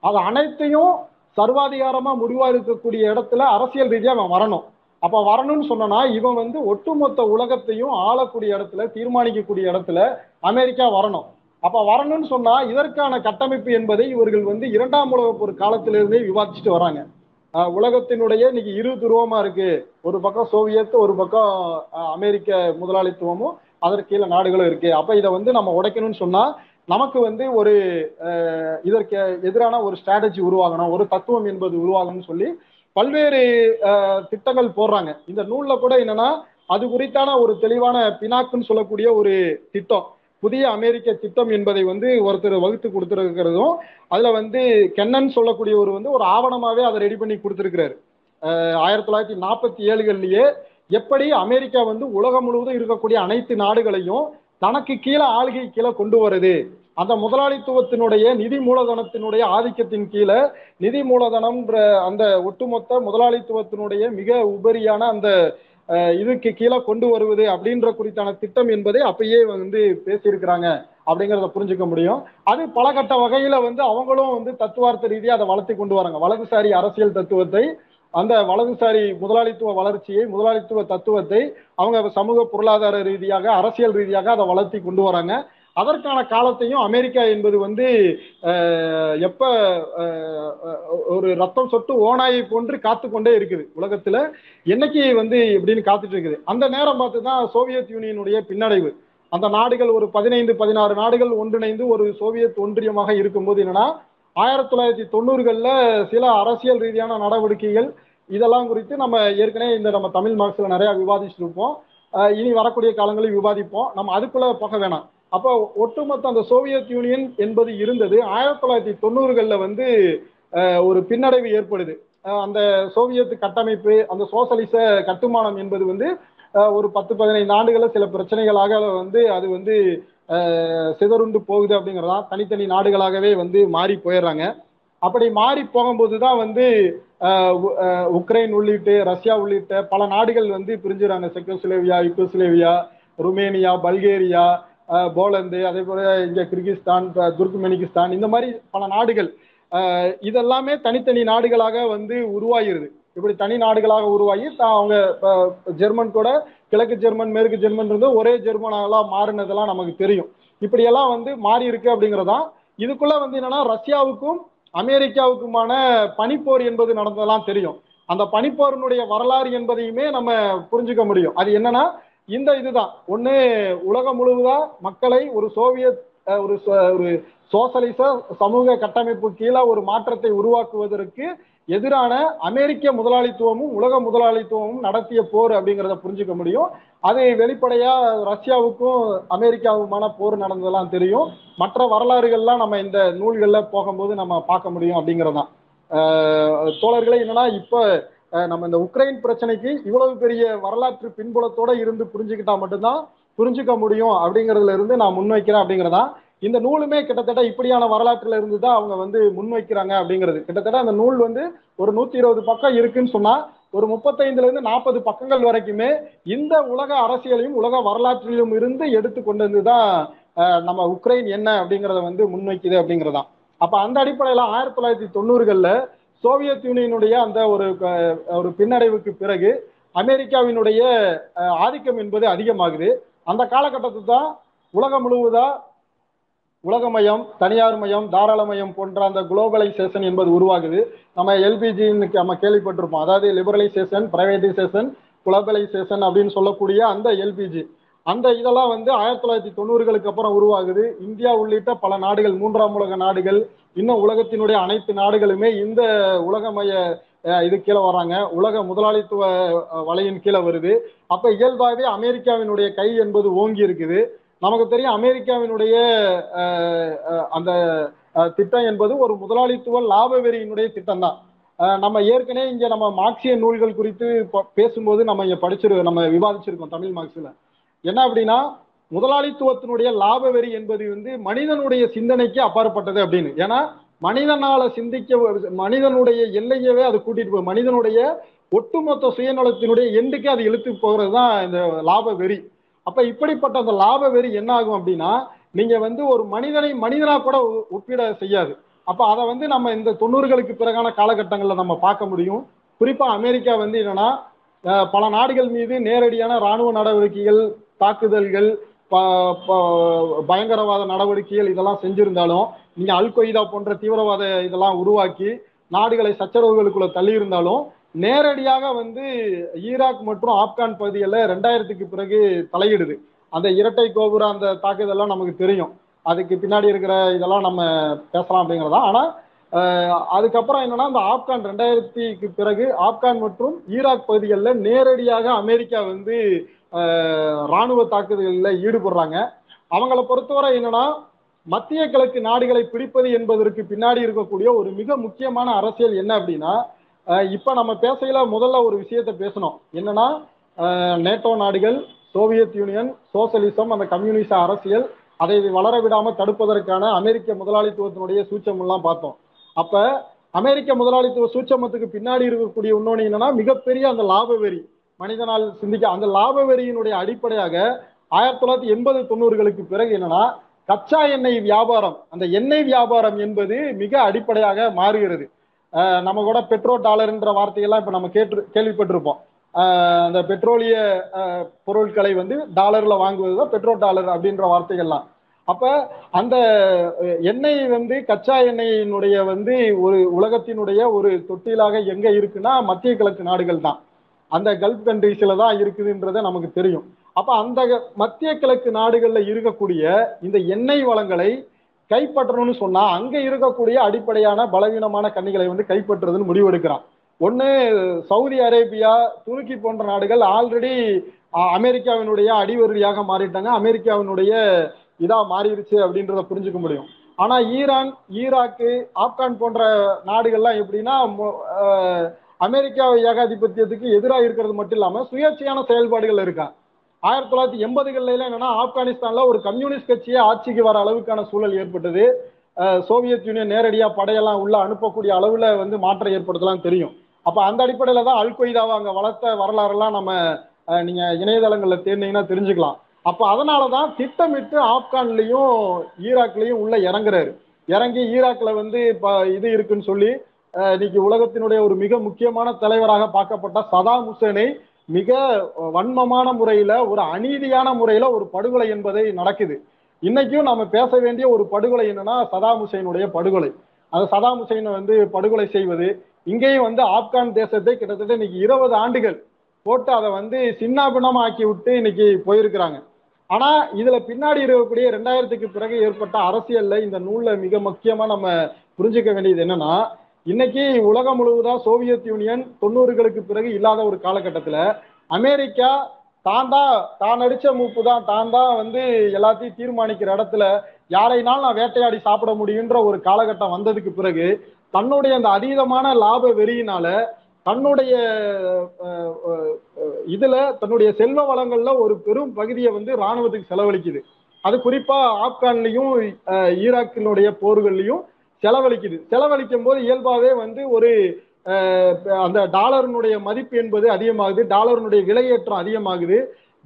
அது அனைத்தையும் சர்வாதிகாரமா முடிவா இருக்கக்கூடிய இடத்துல அரசியல் ரீதியாக அவன் வரணும். அப்ப வரணும்னு சொன்னா இவன் வந்து ஒட்டுமொத்த உலகத்தையும் ஆளக்கூடிய இடத்துல, தீர்மானிக்கக்கூடிய இடத்துல அமெரிக்கா வரணும். அப்ப வரணும்னு சொன்னா இதற்கான கட்டமைப்பு என்பதை இவர்கள் வந்து இரண்டாம் உலக போர் காலத்திலிருந்தே விவாதிச்சுட்டு வராங்க. உலகத்தினுடைய இன்னைக்கு இரு துருவமா இருக்கு, ஒரு பக்கம் சோவியத், ஒரு பக்கம் அமெரிக்க முதலாளித்துவமும் அதற்கு கீழே நாடுகளும் இருக்கு. அப்ப இதை வந்து நம்ம உடைக்கணும்னு சொன்னா நமக்கு வந்து ஒரு இதற்கு எதிரான ஒரு ஸ்ட்ராட்டஜி உருவாகணும், ஒரு தத்துவம் என்பது உருவாகணும்னு சொல்லி பல்வேறு திட்டங்கள் போடுறாங்க. இந்த நூல்ல கூட என்னன்னா அது குறித்தான ஒரு தெளிவான பினாக்குன்னு சொல்லக்கூடிய ஒரு திட்டம், புதிய அமெரிக்க திட்டம் என்பதை வந்து ஒருத்தர் வகுத்து கொடுத்துருக்கிறதும், அதுல வந்து கென்னன் சொல்லக்கூடிய ஒரு வந்து ஒரு ஆவணமாவே அதை ரெடி பண்ணி கொடுத்துருக்கிறாரு. ஆயிரத்தி தொள்ளாயிரத்தி நாற்பத்தி ஏழுகள்லயே எப்படி அமெரிக்கா வந்து உலகம் முழுவதும் இருக்கக்கூடிய அனைத்து நாடுகளையும் தனக்கு கீழே ஆளுகை கீழே கொண்டு வருது, அந்த முதலாளித்துவத்தினுடைய நிதி மூலதனத்தினுடைய ஆதிக்கத்தின் கீழே, நிதி மூலதனம்ன்ற அந்த ஒட்டுமொத்த முதலாளித்துவத்தினுடைய மிக உபரியான அந்த இதுக்கு கீழே கொண்டு வருவது அப்படின்ற குறித்தான திட்டம் என்பதை அப்பயே வந்து பேசியிருக்கிறாங்க அப்படிங்கிறத புரிஞ்சுக்க முடியும். அது பல கட்ட வகையில வந்து அவங்களும் வந்து தத்துவார்த்த ரீதியாக அதை வளர்த்தி கொண்டு வராங்க. வலதுசாரி அரசியல் தத்துவத்தை, அந்த வலதுசாரி முதலாளித்துவ வளர்ச்சியை, முதலாளித்துவ தத்துவத்தை அவங்க சமூக பொருளாதார ரீதியாக அரசியல் ரீதியாக அதை வளர்த்தி கொண்டு வராங்க. அதற்கான காலத்தையும் அமெரிக்கா என்பது வந்து எப்ப ஒரு ரத்தம் சொட்டு ஓனாயை போன்று காத்து கொண்டே இருக்குது, உலகத்துல என்னைக்கு வந்து இப்படின்னு காத்துட்டு இருக்குது. அந்த நேரம் பார்த்து தான் சோவியத் யூனியனுடைய பின்னடைவு, அந்த நாடுகள் ஒரு பதினைந்து பதினாறு நாடுகள் ஒன்றிணைந்து ஒரு சோவியத் ஒன்றியமாக இருக்கும்போது என்னன்னா ஆயிரத்தி தொள்ளாயிரத்தி தொண்ணூறுகள்ல சில அரசியல் ரீதியான நடவடிக்கைகள், இதெல்லாம் குறித்து நம்ம ஏற்கனவே இந்த நம்ம தமிழ் மார்க்ஸ்ல நிறைய விவாதிச்சுட்டு இருப்போம், இனி வரக்கூடிய காலங்களில் விவாதிப்போம், நம்ம அதுக்குள்ள போக வேணாம். அப்போ ஒட்டுமொத்த அந்த சோவியத் யூனியன் என்பது இருந்தது ஆயிரத்தி தொள்ளாயிரத்தி தொண்ணூறுகள்ல வந்து ஒரு பின்னடைவு ஏற்படுது. அந்த சோவியத் கட்டமைப்பு, அந்த சோசலிச கட்டுமானம் என்பது வந்து ஒரு பத்து பதினைந்து ஆண்டுகளில் சில பிரச்சனைகளாக வந்து அது வந்து சிதறுண்டு போகுது அப்படிங்கிறதா, தனித்தனி நாடுகளாகவே வந்து மாறி போயிடுறாங்க. அப்படி மாறி போகும்போது தான் வந்து உக்ரைன் உள்ளிட்டு ரஷ்யா உள்ளிட்ட பல நாடுகள் வந்து பிரிஞ்சுறாங்க. Czechoslovakia, Yugoslavia, Romania, Bulgaria, Poland, அதே போல இங்கே கிர்கிஸ்தான், துர்க்மெனிகிஸ்தான், இந்த மாதிரி பல நாடுகள், இதெல்லாமே தனித்தனி நாடுகளாக வந்து உருவாகிடுது. இப்படி தனி நாடுகளாக உருவாகி அவங்க ஜெர்மன் கூட கிழக்கு ஜெர்மன் மேற்கு ஜெர்மன் இருந்து ஒரே ஜெர்மனாலாம் மாறினதெல்லாம் நமக்கு தெரியும். இப்படியெல்லாம் வந்து மாறி இருக்கு அப்படிங்கிறதான். இதுக்குள்ள வந்து என்னன்னா ரஷ்யாவுக்கும் அமெரிக்காவுக்குமான பனிப்போர் என்பது நடந்ததெல்லாம் தெரியும். அந்த பனிப்போரினுடைய வரலாறு என்பதையுமே நம்ம புரிஞ்சுக்க முடியும். அது என்னன்னா இந்த இதுதான் ஒன்று, உலகம் முழுவதா மக்களை ஒரு சோவியத் ஒரு ஒரு சோசலிச சமூக கட்டமைப்பு கீழே ஒரு மாற்றத்தை உருவாக்குவதற்கு எதிரான அமெரிக்க முதலாளித்துவமும் உலக முதலாளித்துவமும் நடத்திய போர் அப்படிங்கிறத புரிஞ்சுக்க முடியும். அது வெளிப்படையா ரஷ்யாவுக்கும் அமெரிக்காவுமான போர் நடந்ததெல்லாம் தெரியும். மற்ற வரலாறுகள்லாம் நம்ம இந்த நூல்கள்ல போகும்போது நம்ம பார்க்க முடியும் அப்படிங்கிறதான். தோழர்களே, என்னன்னா இப்போ நம்ம இந்த உக்ரைன் பிரச்சனைக்கு இவ்வளவு பெரிய வரலாற்று பின்புலத்தோட இருந்து புரிஞ்சுக்கிட்டா மட்டும்தான் புரிஞ்சுக்க முடியும் அப்படிங்கிறதுல இருந்து நான் முன்வைக்கிறேன் அப்படிங்கிறதான். இந்த நூலுமே கிட்டத்தட்ட இப்படியான வரலாற்றுல இருந்து தான் அவங்க வந்து முன்வைக்கிறாங்க அப்படிங்கிறது. கிட்டத்தட்ட அந்த நூல் வந்து ஒரு நூத்தி இருபது பக்கம் இருக்குன்னு சொன்னா ஒரு முப்பத்தைந்துல இருந்து நாற்பது பக்கங்கள் வரைக்குமே இந்த உலக அரசியலையும் உலக வரலாற்றிலும் இருந்து எடுத்து கொண்டு வந்துதான் நம்ம உக்ரைன் என்ன அப்படிங்கிறத வந்து முன்வைக்குது அப்படிங்கிறதான். அப்ப அந்த அடிப்படையில ஆயிரத்தி தொள்ளாயிரத்தி தொண்ணூறுகள்ல சோவியத் யூனியனுடைய அந்த ஒரு ஒரு பின்னடைவுக்கு பிறகு அமெரிக்காவினுடைய ஆதிக்கம் என்பது அதிகமாகுது. அந்த காலகட்டத்து தான் உலகம் முழுவதா உலகமயம், தனியார் மயம், தாராளமயம் போன்ற அந்த குளோபலைசேஷன் என்பது உருவாகுது. நம்ம எல்பிஜின்னு நம்ம கேள்விப்பட்டிருப்போம், அதாவது லிபரலைசேஷன், பிரைவேட்டைசேஷன், குளோபலைசேஷன் அப்படின்னு சொல்லக்கூடிய அந்த எல்பிஜி, அந்த இதெல்லாம் வந்து ஆயிரத்தி தொள்ளாயிரத்தி தொண்ணூறுகளுக்கு அப்புறம் உருவாகுது. இந்தியா உள்ளிட்ட பல நாடுகள், மூன்றாம் உலக நாடுகள், இன்னும் உலகத்தினுடைய அனைத்து நாடுகளுமே இந்த உலகமய இது கீழே வராங்க, உலக முதலாளித்துவ வலையின் கீழே வருது. அப்ப இயல்பாகவே அமெரிக்காவினுடைய கை என்பது ஓங்கி இருக்குது. நமக்கு தெரியும் அமெரிக்காவினுடைய அந்த திட்டம் என்பது ஒரு முதலாளித்துவ லாப வெறியினுடைய திட்டம் தான். நம்ம ஏற்கனவே இங்க நம்ம மார்க்சிய நூல்கள் குறித்து பேசும்போது நம்ம இங்க படிச்சிரு நம்ம விவாதிச்சிருக்கோம் தமிழ் மார்க்ஸ்ல. என்ன அப்படின்னா முதலாளித்துவத்தினுடைய லாப வெறி என்பது வந்து மனிதனுடைய சிந்தனைக்கு அப்பாற்பட்டது அப்படின்னு. ஏன்னா மனிதனால சிந்திக்க, மனிதனுடைய எல்லையவே அது கூட்டிட்டு போய் மனிதனுடைய ஒட்டுமொத்த சுயநலத்தினுடைய எண்டுக்கு அது இழுத்து போகிறது தான் இந்த லாப வெறி. அப்ப இப்படிப்பட்ட அந்த லாப வெறி என்ன ஆகும் அப்படின்னா நீங்க வந்து ஒரு மனிதனை மனிதனா கூட ஒப்பிட செய்யாது. அப்ப அதை வந்து நம்ம இந்த தொண்ணூறுகளுக்கு பிறகான காலகட்டங்களில் நம்ம பார்க்க முடியும். குறிப்பா அமெரிக்கா வந்து என்னன்னா பல நாடுகள் மீது நேரடியான இராணுவ நடவடிக்கைகள், தாக்குதல்கள், பயங்கரவாத நடவடிக்கைகள் இதெல்லாம் செஞ்சிருந்தாலும், நீங்க அல் கொய்தா போன்ற தீவிரவாத இதெல்லாம் உருவாக்கி நாடுகளை சச்சரவுகளுக்குள்ள தள்ளி இருந்தாலும், நேரடியாக வந்து ஈராக் மற்றும் ஆப்கான் பகுதிகளில் ரெண்டாயிரத்துக்கு பிறகு தலையிடுது. அந்த இரட்டை கோபுர அந்த தாக்குதல்லாம் நமக்கு தெரியும். அதுக்கு பின்னாடி இருக்கிற இதெல்லாம் நம்ம பேசலாம் அப்படிங்கிறதா. ஆனால் அதுக்கப்புறம் என்னன்னா, இந்த ஆப்கான் ரெண்டாயிரத்திக்கு பிறகு ஆப்கான் மற்றும் ஈராக் பகுதிகளில் நேரடியாக அமெரிக்கா வந்து இராணுவ தாக்குதல்களில் ஈடுபடுறாங்க. அவங்கள பொறுத்தவரை என்னன்னா, மத்திய கிழக்கு நாடுகளை பிடிப்பது என்பதற்கு பின்னாடி இருக்கக்கூடிய ஒரு மிக முக்கியமான அரசியல் என்ன அப்படின்னா, இப்போ நம்ம பேசையில முதல்ல ஒரு விஷயத்த பேசணும். என்னன்னா, நேட்டோ நாடுகள், சோவியத் யூனியன், சோசியலிசம், அந்த கம்யூனிச அரசியல், அதை வளர விடாம தடுப்பதற்கான அமெரிக்க முதலாளித்துவத்தினுடைய சூட்சமெல்லாம் பார்த்தோம். அப்ப அமெரிக்க முதலாளித்துவ சூட்சமத்துக்கு பின்னாடி இருக்கக்கூடிய இன்னொன்று என்னன்னா, மிகப்பெரிய அந்த லாப வெறி, மனிதனால் சிந்திக்க அந்த லாப வெறியினுடைய அடிப்படையாக ஆயிரத்தி தொள்ளாயிரத்தி எண்பது தொண்ணூறுகளுக்கு பிறகு என்னன்னா, கச்சா எண்ணெய் வியாபாரம், அந்த எண்ணெய் வியாபாரம் என்பது மிக அடிப்படையாக மாறுகிறது. நம்ம கூட பெட்ரோ டாலர்ன்ற வார்த்தையெல்லாம் இப்போ நம்ம கேட்டு கேள்விப்பட்டிருப்போம். அந்த பெட்ரோலிய பொருட்களை வந்து டாலரில் வாங்குவது தான் பெட்ரோ டாலர் அப்படின்ற வார்த்தைகள்லாம். அப்போ அந்த எண்ணெய் வந்து கச்சா எண்ணெயினுடைய வந்து ஒரு உலகத்தினுடைய ஒரு தொட்டிலாக எங்கே இருக்குன்னா, மத்திய கிழக்கு நாடுகள் தான், அந்த கல்ஃப் கண்ட்ரீஸில் தான் இருக்குதுன்றதை நமக்கு தெரியும். அப்போ அந்த மத்திய கிழக்கு நாடுகளில் இருக்கக்கூடிய இந்த எண்ணெய் வளங்களை கைப்பற்றணும்னு சொன்னா, அங்க இருக்கக்கூடிய அடிப்படையான பலவீனமான கண்ணிகளை வந்து கைப்பற்றுறதுன்னு முடிவெடுக்கிறான். ஒன்று, சவுதி அரேபியா, துருக்கி போன்ற நாடுகள் ஆல்ரெடி அமெரிக்காவினுடைய அடிவருடியாக மாறிட்டாங்க, அமெரிக்காவினுடைய இதாக மாறிடுச்சு அப்படின்றத புரிஞ்சுக்க முடியும். ஆனால் ஈரான், ஈராக்கு, ஆப்கான் போன்ற நாடுகள்லாம் எப்படின்னா, அமெரிக்கா ஏகாதிபத்தியத்துக்கு எதிராக இருக்கிறது மட்டும் இல்லாமல் சுயேட்சையான செயல்பாடுகள் இருக்கா. ஆயிரத்தி தொள்ளாயிரத்தி எண்பதுகள்லாம் என்னன்னா, ஆப்கானிஸ்தான்ல ஒரு கம்யூனிஸ்ட் கட்சியை ஆட்சிக்கு வர அளவுக்கான சூழல் ஏற்பட்டது. சோவியத் யூனியன் நேரடியாக படையெல்லாம் உள்ள அனுப்பக்கூடிய அளவில் வந்து மாற்றம் ஏற்படுத்தலாம் தெரியும். அப்போ அந்த அடிப்படையில் தான் அல் கொய்தாவை அங்கே வளர்த்த வரலாறுலாம் நம்ம நீங்கள் இணையதளங்களில் தேர்ந்தீங்கன்னா தெரிஞ்சுக்கலாம். அப்போ அதனால தான் திட்டமிட்டு ஆப்கான்லேயும் ஈராக்லேயும் உள்ளே இறங்குறாரு. இறங்கி ஈராக்ல வந்து இப்போ இது இருக்குன்னு சொல்லி, இன்னைக்கு உலகத்தினுடைய ஒரு மிக முக்கியமான தலைவராக பார்க்கப்பட்ட சதாம் ஹுசேனை மிக வன்மமான முறையில், ஒரு அநீதியான முறையில் ஒரு படுகொலை என்பதை நடக்குது. இன்னைக்கும் நம்ம பேச வேண்டிய ஒரு படுகொலை என்னன்னா, சதாம் ஹுசேனுடைய படுகொலை. அது சதாம் ஹுசேனை வந்து படுகொலை செய்வது, இங்கேயும் வந்து ஆப்கான் தேசத்தை கிட்டத்தட்ட இன்னைக்கு இருபது ஆண்டுகள் போட்டு அதை வந்து சின்னாபின்னமா ஆக்கி விட்டு இன்னைக்கு போயிருக்கிறாங்க. ஆனா இதுல பின்னாடி இருக்கக்கூடிய ரெண்டாயிரத்துக்கு பிறகு ஏற்பட்ட அரசியல்ல இந்த நூல்ல மிக முக்கியமா நம்ம புரிஞ்சுக்க வேண்டியது என்னன்னா, இன்னைக்கு உலகம் முழுவதா சோவியத் யூனியன் தொண்ணூறுகளுக்கு பிறகு இல்லாத ஒரு காலகட்டத்துல அமெரிக்கா தான் தான் தான் அடிச்ச மூப்பு தான், தான் தான் வந்து எல்லாத்தையும் தீர்மானிக்கிற இடத்துல யாரைனாலும் நான் வேட்டையாடி சாப்பிட முடியுன்ற ஒரு காலகட்டம் வந்ததுக்கு பிறகு தன்னுடைய அந்த அதீதமான லாப வெறியினால தன்னுடைய இதுல தன்னுடைய செல்வ வளங்கள்ல ஒரு பெரும் பகுதியை வந்து இராணுவத்துக்கு செலவழிக்குது. அது குறிப்பா ஆப்கான்லையும் ஈராக்கினுடைய போர்கள்லையும் செலவழிக்குது. செலவழிக்கும் போது இயல்பாகவே வந்து ஒரு அந்த டாலருனுடைய மதிப்பு என்பது அதிகமாகுது, டாலருனுடைய விலையேற்றம் அதிகமாகுது.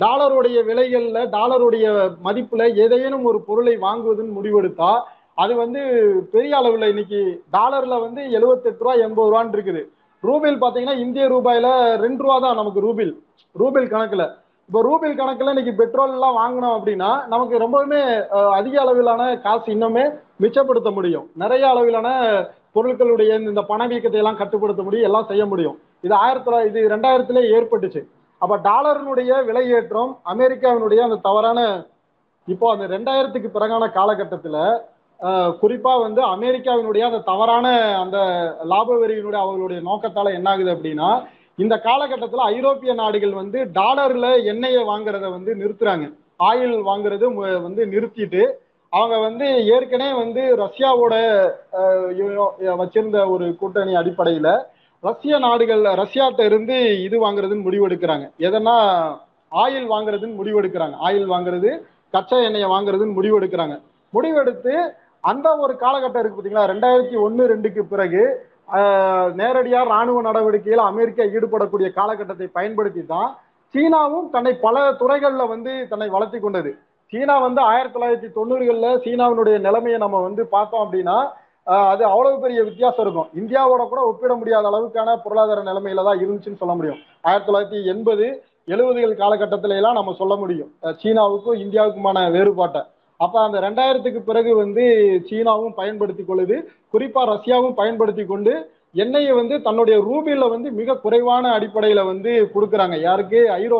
டாலருடைய விலைகள்ல, டாலருடைய மதிப்புல ஏதேனும் ஒரு பொருளை வாங்குவதுன்னு முடிவெடுத்தா அது வந்து பெரிய அளவில் இன்னைக்கு டாலர்ல வந்து எழுபத்தெட்டு ரூபா எண்பது ரூபான்னு இருக்குது. ரூபில் பார்த்தீங்கன்னா இந்திய ரூபாயில ரெண்டு ரூபா தான் நமக்கு ரூபில் ரூபில் கணக்குல. இப்போ ரூபில் கணக்குல இன்னைக்கு பெட்ரோல் எல்லாம் வாங்கினோம் அப்படின்னா நமக்கு ரொம்பவுமே அதிக அளவிலான காசு இன்னுமே மிச்சப்படுத்த முடியும். நிறைய அளவிலான பொருட்களுடைய இந்த பணவீக்கத்தை எல்லாம் கட்டுப்படுத்த முடியும், எல்லாம் செய்ய முடியும். இது ஆயிரத்தி தொள்ளாயிரத்தி இது ரெண்டாயிரத்துல ஏற்பட்டுச்சு. அப்ப டாலருனுடைய விலையேற்றம், அமெரிக்காவினுடைய அந்த தவறான, இப்போ அந்த ரெண்டாயிரத்துக்கு பிறகான காலகட்டத்துல குறிப்பா வந்து அமெரிக்காவினுடைய அந்த தவறான அந்த லாப வெறியினுடைய அவர்களுடைய நோக்கத்தால என்ன ஆகுது அப்படின்னா, இந்த காலகட்டத்துல ஐரோப்பிய நாடுகள் வந்து டாலர்ல எண்ணெயை வாங்குறத வந்து நிறுத்துறாங்க, ஆயில் வாங்குறது வந்து நிறுத்திட்டு அவங்க வந்து ஏற்கனவே வந்து ரஷ்யாவோட வச்சிருந்த ஒரு கூட்டணி அடிப்படையில ரஷ்ய நாடுகள்ல ரஷ்யாட்ட இருந்து இது வாங்குறதுன்னு முடிவெடுக்கிறாங்க. எதனா ஆயில் வாங்குறதுன்னு முடிவெடுக்கிறாங்க, ஆயில் வாங்குறது, கச்சா எண்ணெயை வாங்குறதுன்னு முடிவெடுக்கிறாங்க. முடிவெடுத்து அந்த ஒரு காலகட்டம் இருக்கு பார்த்தீங்களா, ரெண்டாயிரத்தி ஒன்று ரெண்டுக்கு பிறகு நேரடியாக இராணுவ நடவடிக்கையில் அமெரிக்கா ஈடுபடக்கூடிய காலகட்டத்தை பயன்படுத்தி தான் சீனாவும் தன்னை பல துறைகளில் வந்து தன்னை வளர்த்தி கொண்டது. சீனா வந்து ஆயிரத்தி தொள்ளாயிரத்தி தொண்ணூறுகள்ல சீனாவினுடைய நிலைமையை நம்ம வந்து பார்த்தோம் அப்படின்னா அது அவ்வளவு பெரிய வித்தியாசம் இருக்கும், இந்தியாவோட கூட ஒப்பிட முடியாத அளவுக்கான பொருளாதார நிலைமையில தான் இருந்துச்சுன்னு சொல்ல முடியும். ஆயிரத்தி தொள்ளாயிரத்தி எண்பது எழுபதுகள் காலகட்டத்தில எல்லாம் நம்ம சொல்ல முடியும் சீனாவுக்கும் இந்தியாவுக்குமான வேறுபாட்டை. அப்ப அந்த ரெண்டாயிரத்துக்கு பிறகு வந்து சீனாவும் பயன்படுத்தி கொள்ளுது, குறிப்பா ரஷ்யாவும் பயன்படுத்தி கொண்டு எண்ணெயை வந்து தன்னுடைய ரூபில வந்து மிக குறைவான அடிப்படையில வந்து கொடுக்குறாங்க, யாருக்கு ஐரோ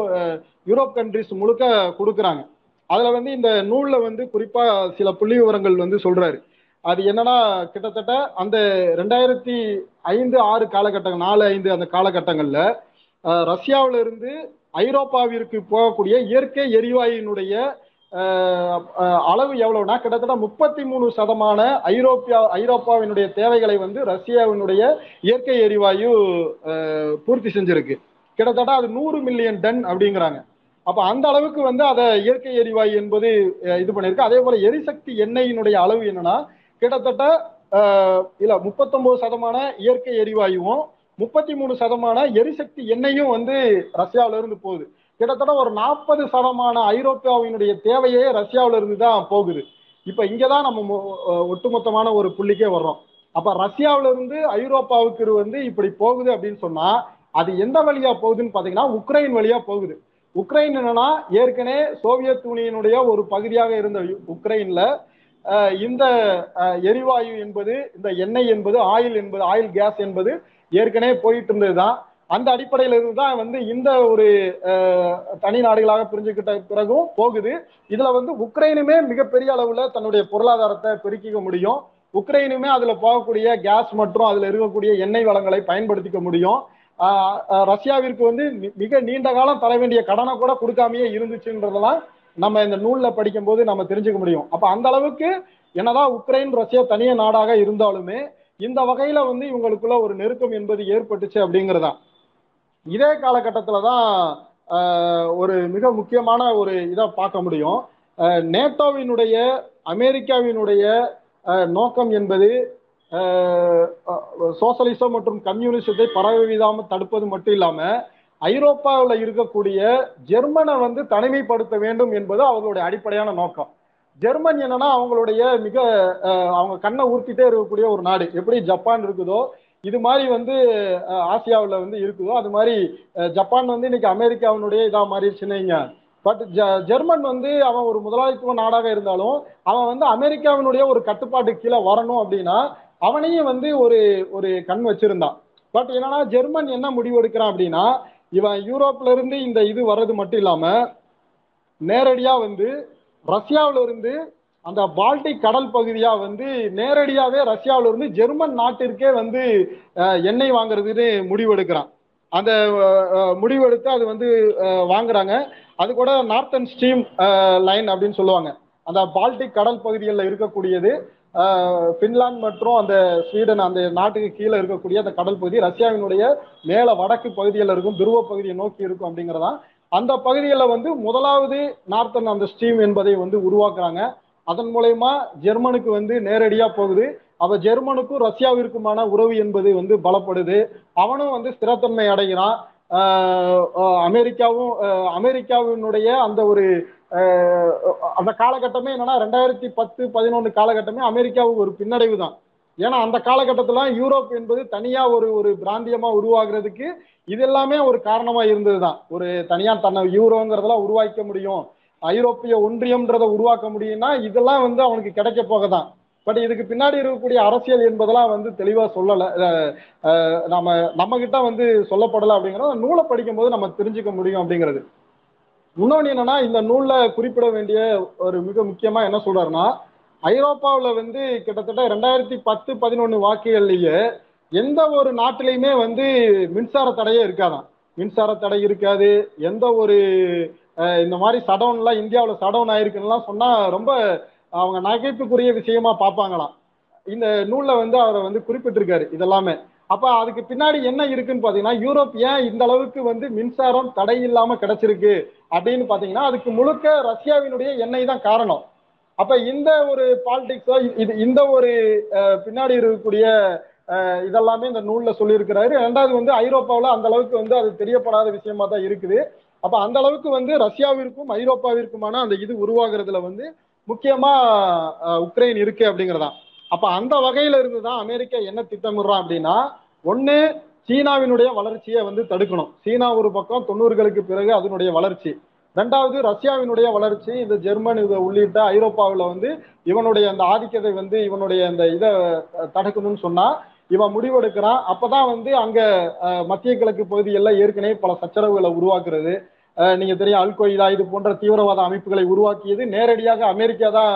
யூரோப் கண்ட்ரிஸ் முழுக்க கொடுக்குறாங்க. அதுல வந்து இந்த நூல்ல வந்து குறிப்பா சில புள்ளி விவரங்கள் வந்து சொல்றாரு. அது என்னன்னா கிட்டத்தட்ட அந்த ரெண்டாயிரத்தி ஐந்து ஆறு காலகட்டங்கள் நாலு ஐந்து அந்த காலகட்டங்கள்ல ரஷ்யாவில இருந்து ஐரோப்பாவிற்கு போகக்கூடிய இயற்கை எரிவாயுனுடைய அளவு எவ்வளவுனா கிட்டத்தட்ட முப்பத்தி மூணு சதமான ஐரோப்பியா ஐரோப்பாவினுடைய தேவைகளை வந்து ரஷ்யாவினுடைய இயற்கை எரிவாயு பூர்த்தி செஞ்சிருக்கு. கிட்டத்தட்ட அது நூறு மில்லியன் டன் அப்படிங்கிறாங்க. அப்ப அந்த அளவுக்கு வந்து அதை இயற்கை எரிவாயு என்பது இது பண்ணிருக்கு. அதே போல எரிசக்தி எண்ணெயினுடைய அளவு என்னன்னா கிட்டத்தட்ட இல்ல முப்பத்தொன்பது சதமான இயற்கை எரிவாயுவும் முப்பத்தி மூணு சதமான எரிசக்தி எண்ணெயும் வந்து ரஷ்யாவில இருந்து போகுது. கிட்டத்தட்ட ஒரு நாற்பது சதமான ஐரோப்பாவினுடைய தேவையே ரஷ்யாவில இருந்து தான் போகுது. இப்ப இங்கதான் நம்ம ஒட்டுமொத்தமான ஒரு புள்ளிக்கே வர்றோம். அப்ப ரஷ்யாவில இருந்து ஐரோப்பாவுக்கு வந்து இப்படி போகுது அப்படின்னு சொன்னா அது எந்த வழியா போகுதுன்னு பாத்தீங்கன்னா உக்ரைன் வழியா போகுது. உக்ரைன் என்னன்னா ஏற்கனவே சோவியத் யூனியனுடைய ஒரு பகுதியாக இருந்த உக்ரைன்ல இந்த எரிவாயு என்பது இந்த எண்ணெய் என்பது ஆயில் என்பது ஆயில் கேஸ் என்பது ஏற்கனவே போயிட்டு இருந்ததுதான். அந்த அடிப்படையில இருந்துதான் வந்து இந்த ஒரு தனி நாடுகளாக பிரிஞ்சுக்கிட்ட பிறகும் போகுது. இதுல வந்து உக்ரைனுமே மிகப்பெரிய அளவுல தன்னுடைய பொருளாதாரத்தை பெருக்கிக்க முடியும். உக்ரைனுமே அதுல போகக்கூடிய கேஸ் மற்றும் அதுல இருக்கக்கூடிய எண்ணெய் வளங்களை பயன்படுத்திக்க முடியும். ஆஹ் ரஷ்யாவிற்கு வந்து மிக நீண்ட காலம் தர வேண்டிய கடனை கூட கொடுக்காமயே இருந்துச்சுன்றதெல்லாம் நம்ம இந்த நூல்ல படிக்கும் போது நம்ம தெரிஞ்சுக்க முடியும். அப்ப அந்த அளவுக்கு என்னதான் உக்ரைன் ரஷ்யா தனிய நாடாக இருந்தாலுமே இந்த வகையில வந்து இவங்களுக்குள்ள ஒரு நெருக்கம் என்பது ஏற்பட்டுச்சு அப்படிங்கிறதா. இதே காலகட்டத்துலதான் ஆஹ் ஒரு மிக முக்கியமான ஒரு இதை பார்க்க முடியும். நேட்டோவினுடைய அமெரிக்காவினுடைய நோக்கம் என்பது சோசலிசம் மற்றும் கம்யூனிசத்தை பரவிடாமல் தடுப்பது மட்டும் இல்லாம ஐரோப்பாவில் இருக்கக்கூடிய ஜெர்மனை வந்து தனிமைப்படுத்த வேண்டும் என்பது அவர்களுடைய அடிப்படையான நோக்கம். ஜெர்மன் என்னன்னா அவங்களுடைய மிக அவங்க கண்ணை ஊர்த்திட்டே இருக்கக்கூடிய ஒரு நாடு. எப்படி ஜப்பான் இருக்குதோ இது மாதிரி வந்து ஆசியாவில் வந்து இருக்குதோ அது மாதிரி ஜப்பான் வந்து இன்னைக்கு அமெரிக்காவினுடைய இதாக மாறிடுச்சுன்னு. பட் ஜ ஜெர்மன் வந்து அவன் ஒரு முதலாளித்துவ நாடாக இருந்தாலும் அவன் வந்து அமெரிக்காவினுடைய ஒரு கட்டுப்பாட்டுக்கு கீழே வரணும் அப்படின்னா அவனையும் வந்து ஒரு ஒரு கண் வச்சிருந்தான். பட் என்னன்னா ஜெர்மன் என்ன முடிவு எடுக்கிறான் அப்படின்னா இவன் யூரோப்ல இருந்து இந்த இது வர்றது மட்டும் இல்லாம நேரடியா வந்து ரஷ்யாவில இருந்து அந்த பால்டிக் கடல் பகுதியா வந்து நேரடியாவே ரஷ்யாவில இருந்து ஜெர்மன் நாட்டிற்கே வந்து எண்ணெய் வாங்குறதுன்னு முடிவெடுக்கிறான். அந்த முடிவெடுத்து அது வந்து வாங்குறாங்க. அது கூட நார்த்தன் ஸ்ட்ரீம் லைன் அப்படின்னு சொல்லுவாங்க. அந்த பால்டிக் கடல் பகுதிகளில் இருக்கக்கூடியது பின்லாந்து மற்றும் அந்த ஸ்வீடன் அந்த நாட்டுக்கு கீழே இருக்கக்கூடிய அந்த கடல் பகுதி ரஷ்யாவினுடைய மேல வடக்கு பகுதியில் இருக்கும் துருவ பகுதியை நோக்கி இருக்கும் அப்படிங்கிறதான். அந்த பகுதிகளில் வந்து முதலாவது நார்த்தன் அந்த ஸ்ட்ரீம் என்பதை வந்து உருவாக்குறாங்க. அதன் மூலயமா ஜெர்மனுக்கு வந்து நேரடியா போகுது. அப்ப ஜெர்மனுக்கும் ரஷ்யாவிற்குமான உறவு என்பது வந்து பலப்படுது. அவனும் வந்து ஸ்திரத்தன்மை அடைகிறான். அமெரிக்காவும் அமெரிக்காவினுடைய அந்த ஒரு அந்த காலகட்டமே என்னன்னா ரெண்டாயிரத்தி பத்து பதினொன்று காலகட்டமே அமெரிக்காவுக்கு ஒரு பின்னடைவு தான். ஏன்னா அந்த காலகட்டத்துல யூரோப் என்பது தனியா ஒரு ஒரு பிராந்தியமா உருவாகிறதுக்கு இது எல்லாமே ஒரு காரணமா இருந்ததுதான். ஒரு தனியா தன்னை யூரோங்கிறதெல்லாம் உருவாக்க முடியும், ஐரோப்பிய ஒன்றியம்ன்றதை உருவாக்க முடியும்னா இதெல்லாம் வந்து அவனுக்கு கிடைக்க போகதான். பட் இதுக்கு பின்னாடி இருக்கக்கூடிய அரசியல் என்பதெல்லாம் வந்து தெளிவா சொல்லலை, நம்ம நம்ம கிட்ட வந்து சொல்லப்படலை அப்படிங்கிறத நூலை படிக்கும் போது நம்ம தெரிஞ்சுக்க முடியும் அப்படிங்கிறது. இன்னொன்று என்னன்னா இந்த நூல்ல குறிப்பிட வேண்டிய ஒரு மிக முக்கியமா என்ன சொல்றாருன்னா ஐரோப்பாவில வந்து கிட்டத்தட்ட ரெண்டாயிரத்தி பத்து பதினொன்னு வாக்குகள்லயே எந்த ஒரு நாட்டிலையுமே வந்து மின்சார தடையே இருக்காதான். மின்சார தடை இருக்காது. எந்த ஒரு இந்த மாதிரி சடவுன்லாம் இந்தியாவில் சடவுன் ஆயிருக்குன்னுலாம் சொன்னா ரொம்ப அவங்க நகைப்புக்குரிய விஷயமா பார்ப்பாங்களாம். இந்த நூல்ல வந்து அவரை வந்து குறிப்பிட்டிருக்காரு இதெல்லாமே. அப்ப அதுக்கு பின்னாடி என்ன இருக்குன்னு பாத்தீங்கன்னா யூரோப் ஏன் இந்த அளவுக்கு வந்து மின்சாரம் தடை இல்லாம கிடைச்சிருக்கு அப்படின்னு பாத்தீங்கன்னா அதுக்கு முழுக்க ரஷ்யாவினுடைய எண்ணெய் தான் காரணம். அப்ப இந்த ஒரு பாலிடிக்ஸோ இது இந்த ஒரு பின்னாடி இருக்கக்கூடிய இதெல்லாமே இந்த நூல்ல சொல்லியிருக்கிறாரு. ரெண்டாவது வந்து ஐரோப்பாவில் அந்த அளவுக்கு வந்து அது தெரியப்படாத விஷயமா தான் இருக்குது. அப்ப அந்த அளவுக்கு வந்து ரஷ்யாவிற்கும் ஐரோப்பாவிற்குமான அந்த இது உருவாகிறதுல வந்து முக்கியமா உக்ரைன் இருக்கு அப்படிங்கிறதான். அப்ப அந்த வகையில இருந்துதான் அமெரிக்கா என்ன திட்டமிடுறான் அப்படின்னா ஒண்ணு சீனாவினுடைய வளர்ச்சியை வந்து தடுக்கணும். சீனா ஒரு பக்கம் தொண்ணூறுகளுக்கு பிறகு அதனுடைய வளர்ச்சி, ரெண்டாவது ரஷ்யாவினுடைய வளர்ச்சி, இந்த ஜெர்மன் இதை உள்ளிட்ட ஐரோப்பாவில் வந்து இவனுடைய அந்த ஆதிக்கத்தை வந்து இவனுடைய அந்த இதை தடுக்கணும்னு சொன்னா இவன் முடிவெடுக்கிறான். அப்பதான் வந்து அங்க மத்திய கிழக்கு பகுதிகளில் ஏற்கனவே பல சச்சரவுகளை உருவாக்குறது. நீங்க தெரியும் அல் கொய்தா இது போன்ற தீவிரவாத அமைப்புகளை உருவாக்கியது நேரடியாக அமெரிக்கா தான்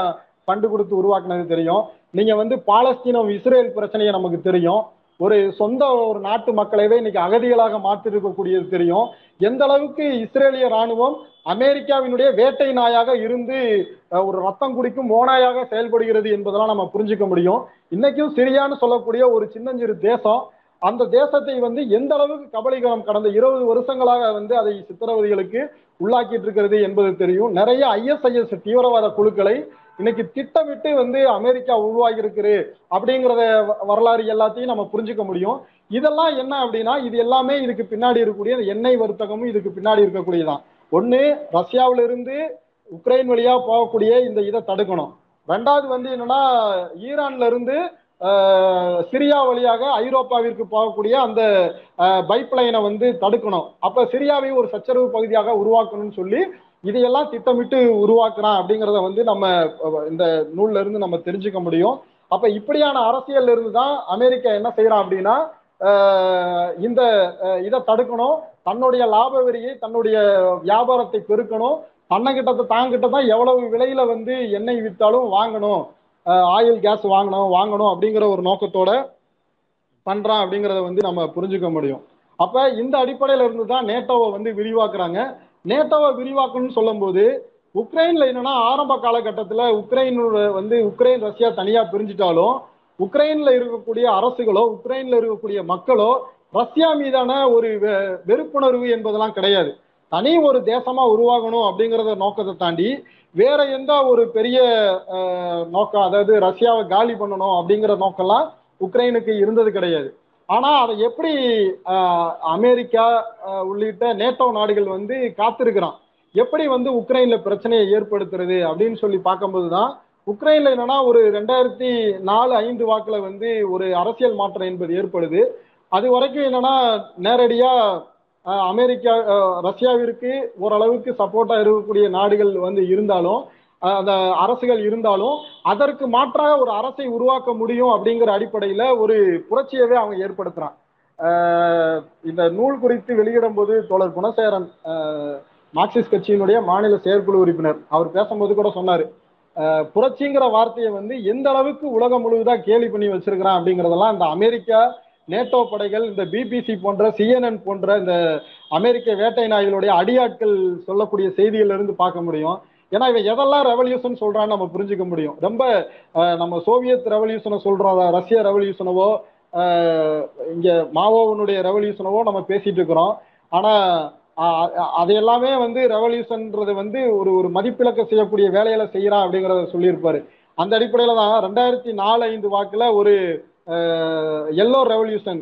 பண்டு கொடுத்து உருவாக்குனது தெரியும். நீங்க வந்து பாலஸ்தீனம் இஸ்ரேல் பிரச்சனையை நமக்கு தெரியும். ஒரு சொந்த ஒரு நாட்டு மக்களைவே இன்னைக்கு அகதிகளாக மாற்றிருக்கக்கூடியது தெரியும். எந்த அளவுக்கு இஸ்ரேலிய இராணுவம் அமெரிக்காவினுடைய வேட்டை நாயாக இருந்து ஒரு ரத்தம் குடிக்கும் மோனாயாக செயல்படுகிறது என்பதெல்லாம் நம்ம புரிஞ்சுக்க முடியும். இன்னைக்கும் சிரியான்னு சொல்லக்கூடிய ஒரு சின்னஞ்சிறு தேசம், அந்த தேசத்தை வந்து எந்த அளவுக்கு கபலீகரம் கடந்த இருபது வருஷங்களாக வந்து அதை சித்திரவதைகளுக்கு உள்ளாக்கிட்டு இருக்கிறது என்பது தெரியும். நிறைய ஐஎஸ்ஐஎஸ் தீவிரவாத குழுக்களை இன்னைக்கு திட்டமிட்டு வந்து அமெரிக்கா உருவாகி இருக்கு அப்படிங்கிறத வரலாறு எல்லாத்தையும் நம்ம புரிஞ்சுக்க முடியும். இதெல்லாம் என்ன அப்படின்னா, இது எல்லாமே இதுக்கு பின்னாடி இருக்கக்கூடிய எண்ணெய் வர்த்தகமும் இதுக்கு பின்னாடி இருக்கக்கூடியதான். ஒன்று, ரஷ்யாவிலிருந்து உக்ரைன் வழியா போகக்கூடிய இந்த இதை தடுக்கணும். ரெண்டாவது வந்து என்னன்னா, ஈரான்ல இருந்து சிரியா வழியாக ஐரோப்பாவிற்கு போகக்கூடிய அந்த பைப் லைனை வந்து தடுக்கணும். அப்ப சிரியாவை ஒரு சச்சரவு பகுதியாக உருவாக்கணும்னு சொல்லி இதையெல்லாம் திட்டமிட்டு உருவாக்குறான் அப்படிங்கிறத வந்து நம்ம இந்த நூல்ல இருந்து நம்ம தெரிஞ்சுக்க முடியும். அப்ப இப்படியான அரசியல் இருந்து தான் அமெரிக்கா என்ன செய்யறான் அப்படின்னா, இந்த இதை தடுக்கணும், தன்னுடைய லாப வரியை தன்னுடைய வியாபாரத்தை பெருக்கணும், தன்னகிட்ட தாங்கிட்ட தான் எவ்வளவு விலையில வந்து எண்ணெய் வித்தாலும் வாங்கணும், ஆயில் கேஸ் வாங்கணும் வாங்கணும் அப்படிங்கிற ஒரு நோக்கத்தோட பண்றான் அப்படிங்கிறத வந்து நம்ம புரிஞ்சுக்க முடியும். அப்ப இந்த அடிப்படையில இருந்து தான் நேட்டோவை வந்து விரிவாக்குறாங்க. நேட்டோவை விரிவாக்கணும்னு சொல்லும் போது உக்ரைன்ல என்னன்னா, ஆரம்ப காலகட்டத்தில் உக்ரைனோட வந்து உக்ரைன் ரஷ்யா தனியா பிரிஞ்சிட்டாலும் உக்ரைன்ல இருக்கக்கூடிய அரசுகளோ உக்ரைன்ல இருக்கக்கூடிய மக்களோ ரஷ்யா மீதான ஒரு வெறுப்புணர்வு என்பதெல்லாம் கிடையாது. தனி ஒரு தேசமா உருவாகணும் அப்படிங்கிறத நோக்கத்தை தாண்டி வேற எந்த ஒரு பெரிய நோக்கம், அதாவது ரஷ்யாவை காலி பண்ணணும் அப்படிங்கிற நோக்கம்லாம் உக்ரைனுக்கு இருந்தது கிடையாது. ஆனா அதை எப்படி அமெரிக்கா உள்ளிட்ட நேட்டோ நாடுகள் வந்து காத்திருக்கிறான், எப்படி வந்து உக்ரைன்ல பிரச்சனையை ஏற்படுத்துறது அப்படின்னு சொல்லி பார்க்கும்போது தான் உக்ரைன்ல என்னன்னா ஒரு ரெண்டாயிரத்தி நாலு ஐந்து வாக்குல வந்து ஒரு அரசியல் மாற்றம் என்பது ஏற்படுது. அது வரைக்கும் என்னன்னா நேரடியா அமெரிக்கா ரஷ்யாவிற்கு ஓரளவுக்கு சப்போர்ட்டா இருக்கக்கூடிய நாடுகள் வந்து இருந்தாலும், அந்த அரசுகள் இருந்தாலும் அதற்கு மாற்றாக ஒரு அரசை உருவாக்க முடியும் அப்படிங்கிற அடிப்படையில ஒரு புரட்சியவே அவங்க ஏற்படுத்துறான். இந்த நூல் குறித்து வெளியிடும் போது தோழர் குணசேகரன், மார்க்சிஸ்ட் கட்சியினுடைய மாநில செயற்குழு உறுப்பினர், அவர் பேசும்போது கூட சொன்னாரு, புரட்சிங்கிற வார்த்தையை வந்து எந்த அளவுக்கு உலகம் முழுவதா கேலி பண்ணி வச்சிருக்கிறான் அப்படிங்கிறதெல்லாம் இந்த அமெரிக்கா நேட்டோ படைகள், இந்த பிபிசி போன்ற சிஎன்என் போன்ற இந்த அமெரிக்க வேட்டை நாய்களுடைய அடியாட்கள் சொல்லக்கூடிய செய்திகள் இருந்து பார்க்க முடியும். ஏன்னா இவன் எதெல்லாம் ரெவல்யூஷன் சொல்றான்னு நம்ம புரிஞ்சுக்க முடியும். ரொம்ப நம்ம சோவியத் ரெவல்யூஷனை சொல்றதா ரஷ்ய ரெவல்யூஷனவோ இங்க மாவோவனுடைய ரெவல்யூஷனவோ நம்ம பேசிட்டு இருக்கிறோம். ஆனா அது எல்லாமே வந்து ரெவல்யூஷன்றது வந்து ஒரு ஒரு மதிப்பிழக்க செய்யக்கூடிய வேலையில செய்யறான் அப்படிங்கிறத சொல்லியிருப்பாரு. அந்த அடிப்படையில தான் ரெண்டாயிரத்தி நாலு ஐந்து வாக்குல ஒரு எல்லோ ரெவல்யூஷன்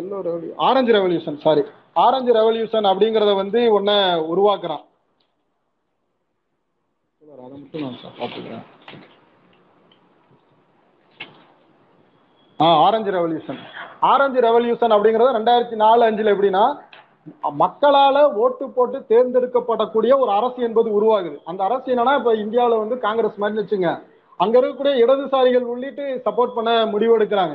எல்லோ ரெவல்யூ orange revolution sorry orange revolution அப்படிங்கிறத வந்து ஒன்ன உருவாக்குறான். அதை மட்டும் நான் பார்த்துக்கிறேன். ஆரஞ்சு ரெவல்யூஷன் ஆரஞ்சு ரெவல்யூஷன் அப்படிங்கிறது ரெண்டாயிரத்தி நாலு அஞ்சுல எப்படின்னா, மக்களால ஓட்டு போட்டு தேர்ந்தெடுக்கப்படக்கூடிய ஒரு அரசு என்பது உருவாகுது. அந்த அரசு என்னன்னா, இப்ப இந்தியாவில வந்து காங்கிரஸ் மாதிரி வச்சுங்க, அங்க இருக்கக்கூடிய இடதுசாரிகள் உள்ளிட்டு சப்போர்ட் பண்ண முடிவெடுக்கிறாங்க.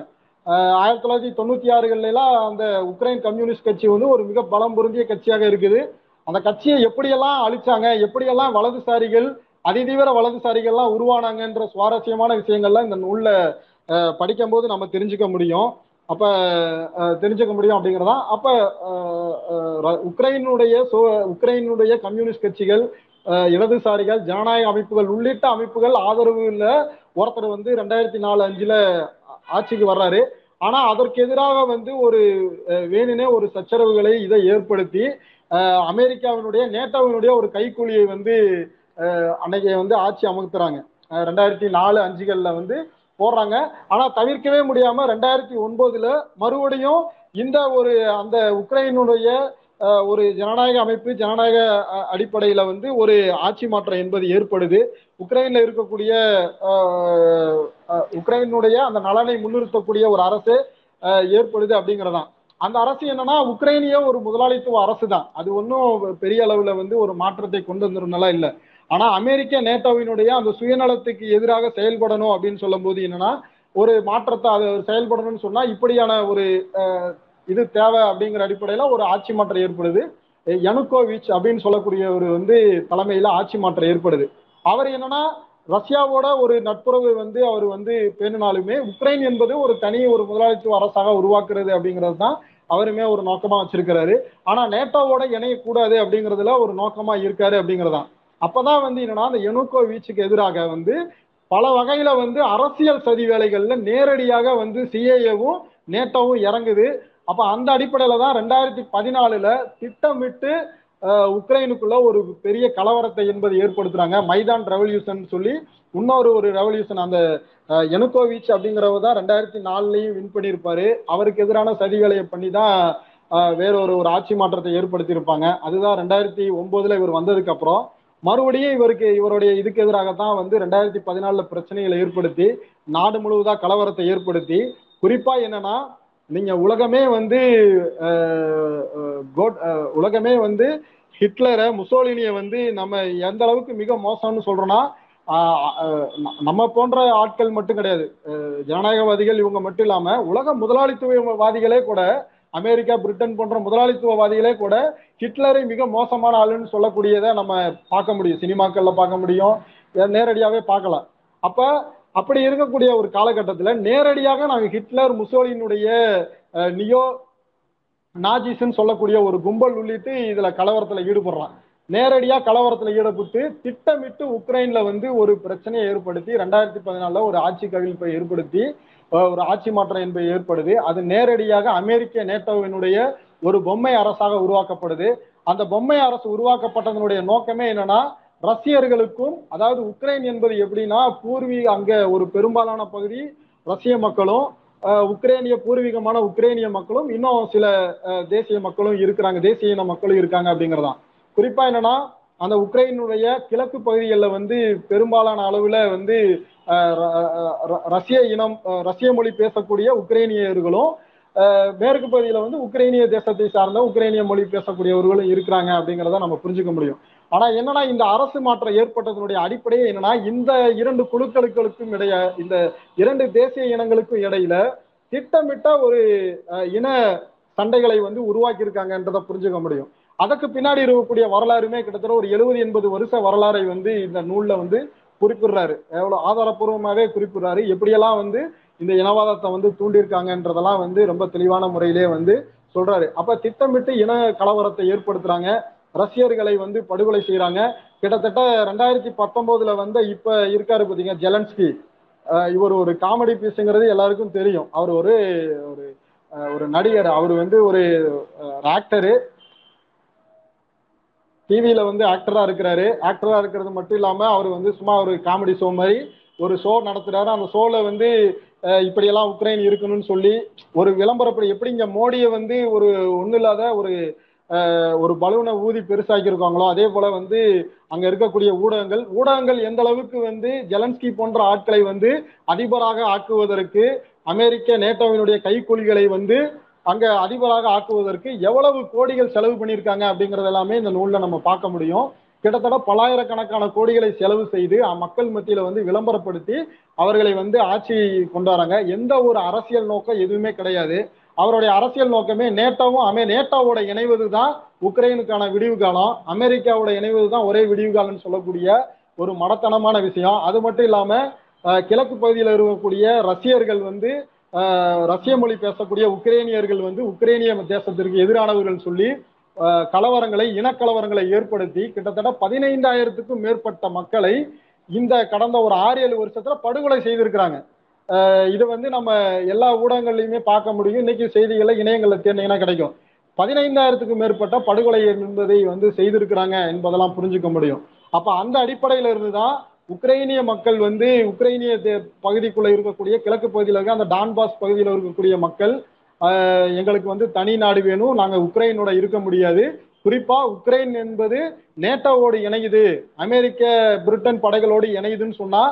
ஆயிரத்தி தொள்ளாயிரத்தி தொண்ணூத்தி ஆறுகள்ல எல்லாம் அந்த உக்ரைன் கம்யூனிஸ்ட் கட்சி வந்து ஒரு மிக பலம் பொருந்திய கட்சியாக இருக்குது. அந்த கட்சியை எப்படியெல்லாம் அழிச்சாங்க, எப்படியெல்லாம் வலதுசாரிகள் அதிதீவிர வலதுசாரிகள்லாம் உருவானாங்கன்ற சுவாரஸ்யமான விஷயங்கள்லாம் இந்த நூல்ல படிக்கும் போது நம்ம தெரிஞ்சுக்க முடியும். அப்ப தெரிஞ்சுக்க முடியும் அப்படிங்கிறதா. அப்ப உக்ரைனுடைய சோ உக்ரைனுடைய கம்யூனிஸ்ட் கட்சிகள், இடதுசாரிகள், ஜனநாயக அமைப்புகள் உள்ளிட்ட அமைப்புகள் ஆதரவு இல்ல ஒருத்தர் வந்து ரெண்டாயிரத்தி நாலு அஞ்சுல ஆட்சிக்கு வர்றாரு. ஆனா அதற்கு எதிராக வந்து ஒரு வேணுனே ஒரு சச்சரவுகளை இதை ஏற்படுத்தி அமெரிக்காவினுடைய நேட்டோவினுடைய ஒரு கைக்கூலியை வந்து அன்னைக்கு வந்து ஆட்சி அமர்த்துறாங்க. ரெண்டாயிரத்தி நாலு அஞ்சுகள்ல வந்து போடுறாங்க. ஆனா தவிர்க்கவே முடியாம ரெண்டாயிரத்தி ஒன்பதுல மறுபடியும் இந்த ஒரு அந்த உக்ரைனுடைய ஒரு ஜனநாயக அமைப்பு ஜனநாயக அடிப்படையில வந்து ஒரு ஆட்சி மாற்றம் என்பது ஏற்படுது. உக்ரைன்ல இருக்கக்கூடிய உக்ரைனுடைய அந்த நலனை முன்னிறுத்தக்கூடிய ஒரு அரசு ஏற்படுது அப்படிங்கிறதான். அந்த அரசு என்னன்னா உக்ரைனிய ஒரு முதலாளித்துவ அரசு தான். அது ஒன்றும் பெரிய அளவுல வந்து ஒரு மாற்றத்தை கொண்டு வந்துருந்தாலும் இல்லை. ஆனா அமெரிக்க நேட்டோவினுடைய அந்த சுயநலத்துக்கு எதிராக செயல்படணும் அப்படின்னு சொல்லும் போது என்னன்னா, ஒரு மாற்றத்தை அது செயல்படணும்னு சொன்னா இப்படியான ஒரு இது தேவை அப்படிங்கிற அடிப்படையில ஒரு ஆட்சி மாற்றம் ஏற்படுது. யானுகோவிச் அப்படின்னு சொல்லக்கூடியவர் வந்து தலைமையில ஆட்சி மாற்றம் ஏற்படுது. அவர் என்னன்னா ரஷ்யாவோட ஒரு நட்புறவு வந்து அவர் வந்து பேணினாலுமே உக்ரைன் என்பது ஒரு தனி ஒரு முதலாளித்துவ அரசாக உருவாக்குறது அப்படிங்கிறது தான் அவருமே ஒரு நோக்கமா வச்சிருக்கிறாரு. ஆனா நேட்டோவோட இணையக்கூடாது அப்படிங்கிறதுல ஒரு நோக்கமா இருக்காரு அப்படிங்கிறதான். அப்பதான் வந்து என்னன்னா அந்த யானுகோவிச்சுக்கு எதிராக வந்து பல வகையில வந்து அரசியல் சதி வேலைகள்ல நேரடியாக வந்து சிஐஏவும் நேட்டோவும் இறங்குது. அப்ப அந்த அடிப்படையில தான் ரெண்டாயிரத்தி பதினாலுல திட்டமிட்டு உக்ரைனுக்குள்ள ஒரு பெரிய கலவரத்தை என்பது ஏற்படுத்துறாங்க. மைதான் ரெவல்யூஷன் சொல்லி இன்னொரு ஒரு ரெவல்யூஷன். அந்த யானுகோவிச் அப்படிங்கிறவர் தான் ரெண்டாயிரத்தி நாலுலையும் வின் பண்ணியிருப்பாரு. அவருக்கு எதிரான சதி வேலையை பண்ணி தான் வேற ஒரு ஒரு ஆட்சி மாற்றத்தை ஏற்படுத்தியிருப்பாங்க. அதுதான் ரெண்டாயிரத்தி ஒன்பதுல இவர் வந்ததுக்கு அப்புறம் மறுபடியும் இவருக்கு இவருடைய இதுக்கு எதிராகத்தான் வந்து ரெண்டாயிரத்தி பதினாலுல பிரச்சனைகளை ஏற்படுத்தி நாடு முழுவதா கலவரத்தை ஏற்படுத்தி, குறிப்பா என்னன்னா நீங்க உலகமே வந்து உலகமே வந்து ஹிட்லரை முசோலினியை வந்து நம்ம எந்த அளவுக்கு மிக மோசம்னு சொல்றோம்னா நம்ம போன்ற ஆட்கள் மட்டும் கிடையாது, ஜனநாயகவாதிகள் இவங்க மட்டும் இல்லாம உலக முதலாளித்துவவாதிகளே கூட, அமெரிக்கா பிரிட்டன் போன்ற முதலாளித்துவவாதிகளே கூட ஹிட்லரை மிக மோசமான ஆளுன்னு சொல்லக்கூடியதை நம்ம பார்க்க முடியும், சினிமாக்கள்ல பார்க்க முடியும், நேரடியாவே பார்க்கலாம். அப்ப அப்படி இருக்கக்கூடிய ஒரு காலகட்டத்தில் நேரடியாக நாங்கள் ஹிட்லர் முசோலினுடைய நியோ நாஜிஸ்ன்னு சொல்லக்கூடிய ஒரு கும்பல் உள்ளிட்டு இதுல கலவரத்துல ஈடுபடுறான். நேரடியா கலவரத்துல ஈடுபட்டு திட்டமிட்டு உக்ரைன்ல வந்து ஒரு பிரச்சனையை ஏற்படுத்தி ரெண்டாயிரத்தி பதினாலுல ஒரு ஆட்சி கவிழ்ப்பை ஏற்படுத்தி ஒரு ஆட்சி மாற்றம் என்பது ஏற்படுது. அது நேரடியாக அமெரிக்க நேட்டோவினுடைய ஒரு பொம்மை அரசாக உருவாக்கப்படுது. அந்த பொம்மை அரசு உருவாக்கப்பட்டதனுடைய நோக்கமே என்னன்னா ரஷ்யர்களுக்கும், அதாவது உக்ரைன் என்பது எப்படின்னா பூர்வீக அங்க ஒரு பெரும்பாலான பகுதி ரஷ்ய மக்களும் உக்ரைனிய பூர்வீகமான உக்ரைனிய மக்களும் இன்னும் சில தேசிய மக்களும் இருக்கிறாங்க, தேசிய இன மக்களும் இருக்காங்க அப்படிங்கிறதான். குறிப்பா என்னன்னா அந்த உக்ரைனுடைய கிழக்கு பகுதிகளில் வந்து பெரும்பாலான அளவுல வந்து ரஷ்ய இனம் ரஷ்ய மொழி பேசக்கூடிய உக்ரைனியர்களும் மேற்கு பகுதியில வந்து உக்ரைனிய தேசத்தை சார்ந்த உக்ரைனிய மொழி பேசக்கூடியவர்களும் இருக்கிறாங்க அப்படிங்கிறத நம்ம புரிஞ்சுக்க முடியும். ஆனா என்னன்னா இந்த அரசு மாற்றம் ஏற்பட்டதனுடைய அடிப்படையே என்னன்னா இந்த இரண்டு குழுக்களுக்கும் இடைய இந்த இரண்டு தேசிய இனங்களுக்கும் இடையில திட்டமிட்ட ஒரு இன சண்டைகளை வந்து உருவாக்கி இருக்காங்கன்றதை புரிஞ்சுக்க முடியும். அதற்கு பின்னாடி இருக்கக்கூடிய வரலாறுமே கிட்டத்தட்ட ஒரு எழுபது எண்பது வருஷ வரலாறை வந்து இந்த நூல்ல வந்து குறிப்பிடுறாரு, எவ்வளவு ஆதாரப்பூர்வமாவே குறிப்பிடுறாரு, எப்படியெல்லாம் வந்து இந்த இனவாதத்தை வந்து தூண்டியிருக்காங்கன்றதெல்லாம் வந்து ரொம்ப தெளிவான முறையிலே வந்து சொல்றாரு. அப்ப திட்டமிட்டு இன கலவரத்தை ஏற்படுத்துறாங்க, ரஷ்யர்களை வந்து படுகொலை செய்யறாங்க. கிட்டத்தட்ட ரெண்டாயிரத்தி பத்தொன்பதுல வந்து இப்ப இருக்காரு பாத்தீங்க ஜெலன்ஸ்கி, இவர் ஒரு காமெடி பீஸுங்கிறது எல்லாருக்கும் தெரியும். அவர் ஒரு ஒரு நடிகர், அவர் வந்து ஒரு ஆக்டரு, டிவியில வந்து ஆக்டரா இருக்கிறாரு. ஆக்டரா இருக்கிறது மட்டும் இல்லாம அவர் வந்து சும்மா ஒரு காமெடி ஷோ மாதிரி ஒரு ஷோ நடத்துறாரு. அந்த ஷோல வந்து இப்படியெல்லாம் உக்ரைன் இருக்கணும்னு சொல்லி ஒரு விளம்பரப்படி எப்படி இங்க மோடியை வந்து ஒரு ஒண்ணு இல்லாத ஒரு ஒரு பலூனை ஊதி பெருசாக்கி இருக்காங்களோ அதே போல வந்து அங்க இருக்கக்கூடிய ஊடகங்கள் ஊடகங்கள் எந்த அளவுக்கு வந்து ஜெலன்ஸ்கி போன்ற ஆட்களை வந்து அதிபராக ஆக்குவதற்கு அமெரிக்க நேட்டோவினுடைய கைக்கூலிகளை வந்து அங்க அதிபராக ஆக்குவதற்கு எவ்வளவு கோடிகள் செலவு பண்ணியிருக்காங்க அப்படிங்கிறது எல்லாமே இந்த நூல்ல நம்ம பார்க்க முடியும். கிட்டத்தட்ட பல்லாயிரக்கணக்கான கோடிகளை செலவு செய்து மக்கள் மத்தியில வந்து விளம்பரப்படுத்தி அவர்களை வந்து ஆட்சி கொண்டாடுறாங்க. எந்த ஒரு அரசியல் நோக்கம் எதுவுமே கிடையாது. அவருடைய அரசியல் நோக்கமே நேட்டோவும் அமே நேட்டோவோட இணைவது தான் உக்ரைனுக்கான விடிவு காலம், அமெரிக்காவோட இணைவது தான் ஒரே விடிவு காலம்னு சொல்லக்கூடிய ஒரு மடத்தனமான விஷயம். அது மட்டும் இல்லாம கிழக்கு பகுதியில் இருக்கக்கூடிய ரஷ்யர்கள் வந்து ரஷ்ய மொழி பேசக்கூடிய உக்ரைனியர்கள் வந்து உக்ரைனிய தேசத்திற்கு எதிரானவர்கள் சொல்லி கலவரங்களை இனக்கலவரங்களை ஏற்படுத்தி கிட்டத்தட்ட பதினைந்தாயிரத்துக்கும் மேற்பட்ட மக்களை இந்த கடந்த ஒரு ஆறு ஏழு வருஷத்துல படுகொலை செய்திருக்கிறாங்க. இது வந்து நம்ம எல்லா ஊடகங்கள்லையுமே பார்க்க முடியும். இன்னைக்கு செய்திகளை இணையங்களில் தேர்ந்தீங்கன்னா கிடைக்கும். பதினைந்தாயிரத்துக்கும் மேற்பட்ட படுகொலை என்பதை வந்து செய்திருக்கிறாங்க என்பதெல்லாம் புரிஞ்சுக்க முடியும். அப்ப அந்த அடிப்படையில இருந்துதான் உக்ரைனிய மக்கள் வந்து உக்ரைனிய பகுதிக்குள்ள இருக்கக்கூடிய கிழக்கு பகுதியில் இருக்க அந்த டான்பாஸ் பகுதியில் இருக்கக்கூடிய மக்கள் எங்களுக்கு வந்து தனி நாடு வேணும், நாங்கள் உக்ரைனோட இருக்க முடியாது, குறிப்பா உக்ரைன் என்பது நேட்டோவோடு இணையுது அமெரிக்க பிரிட்டன் படைகளோடு இணையுதுன்னு சொன்னா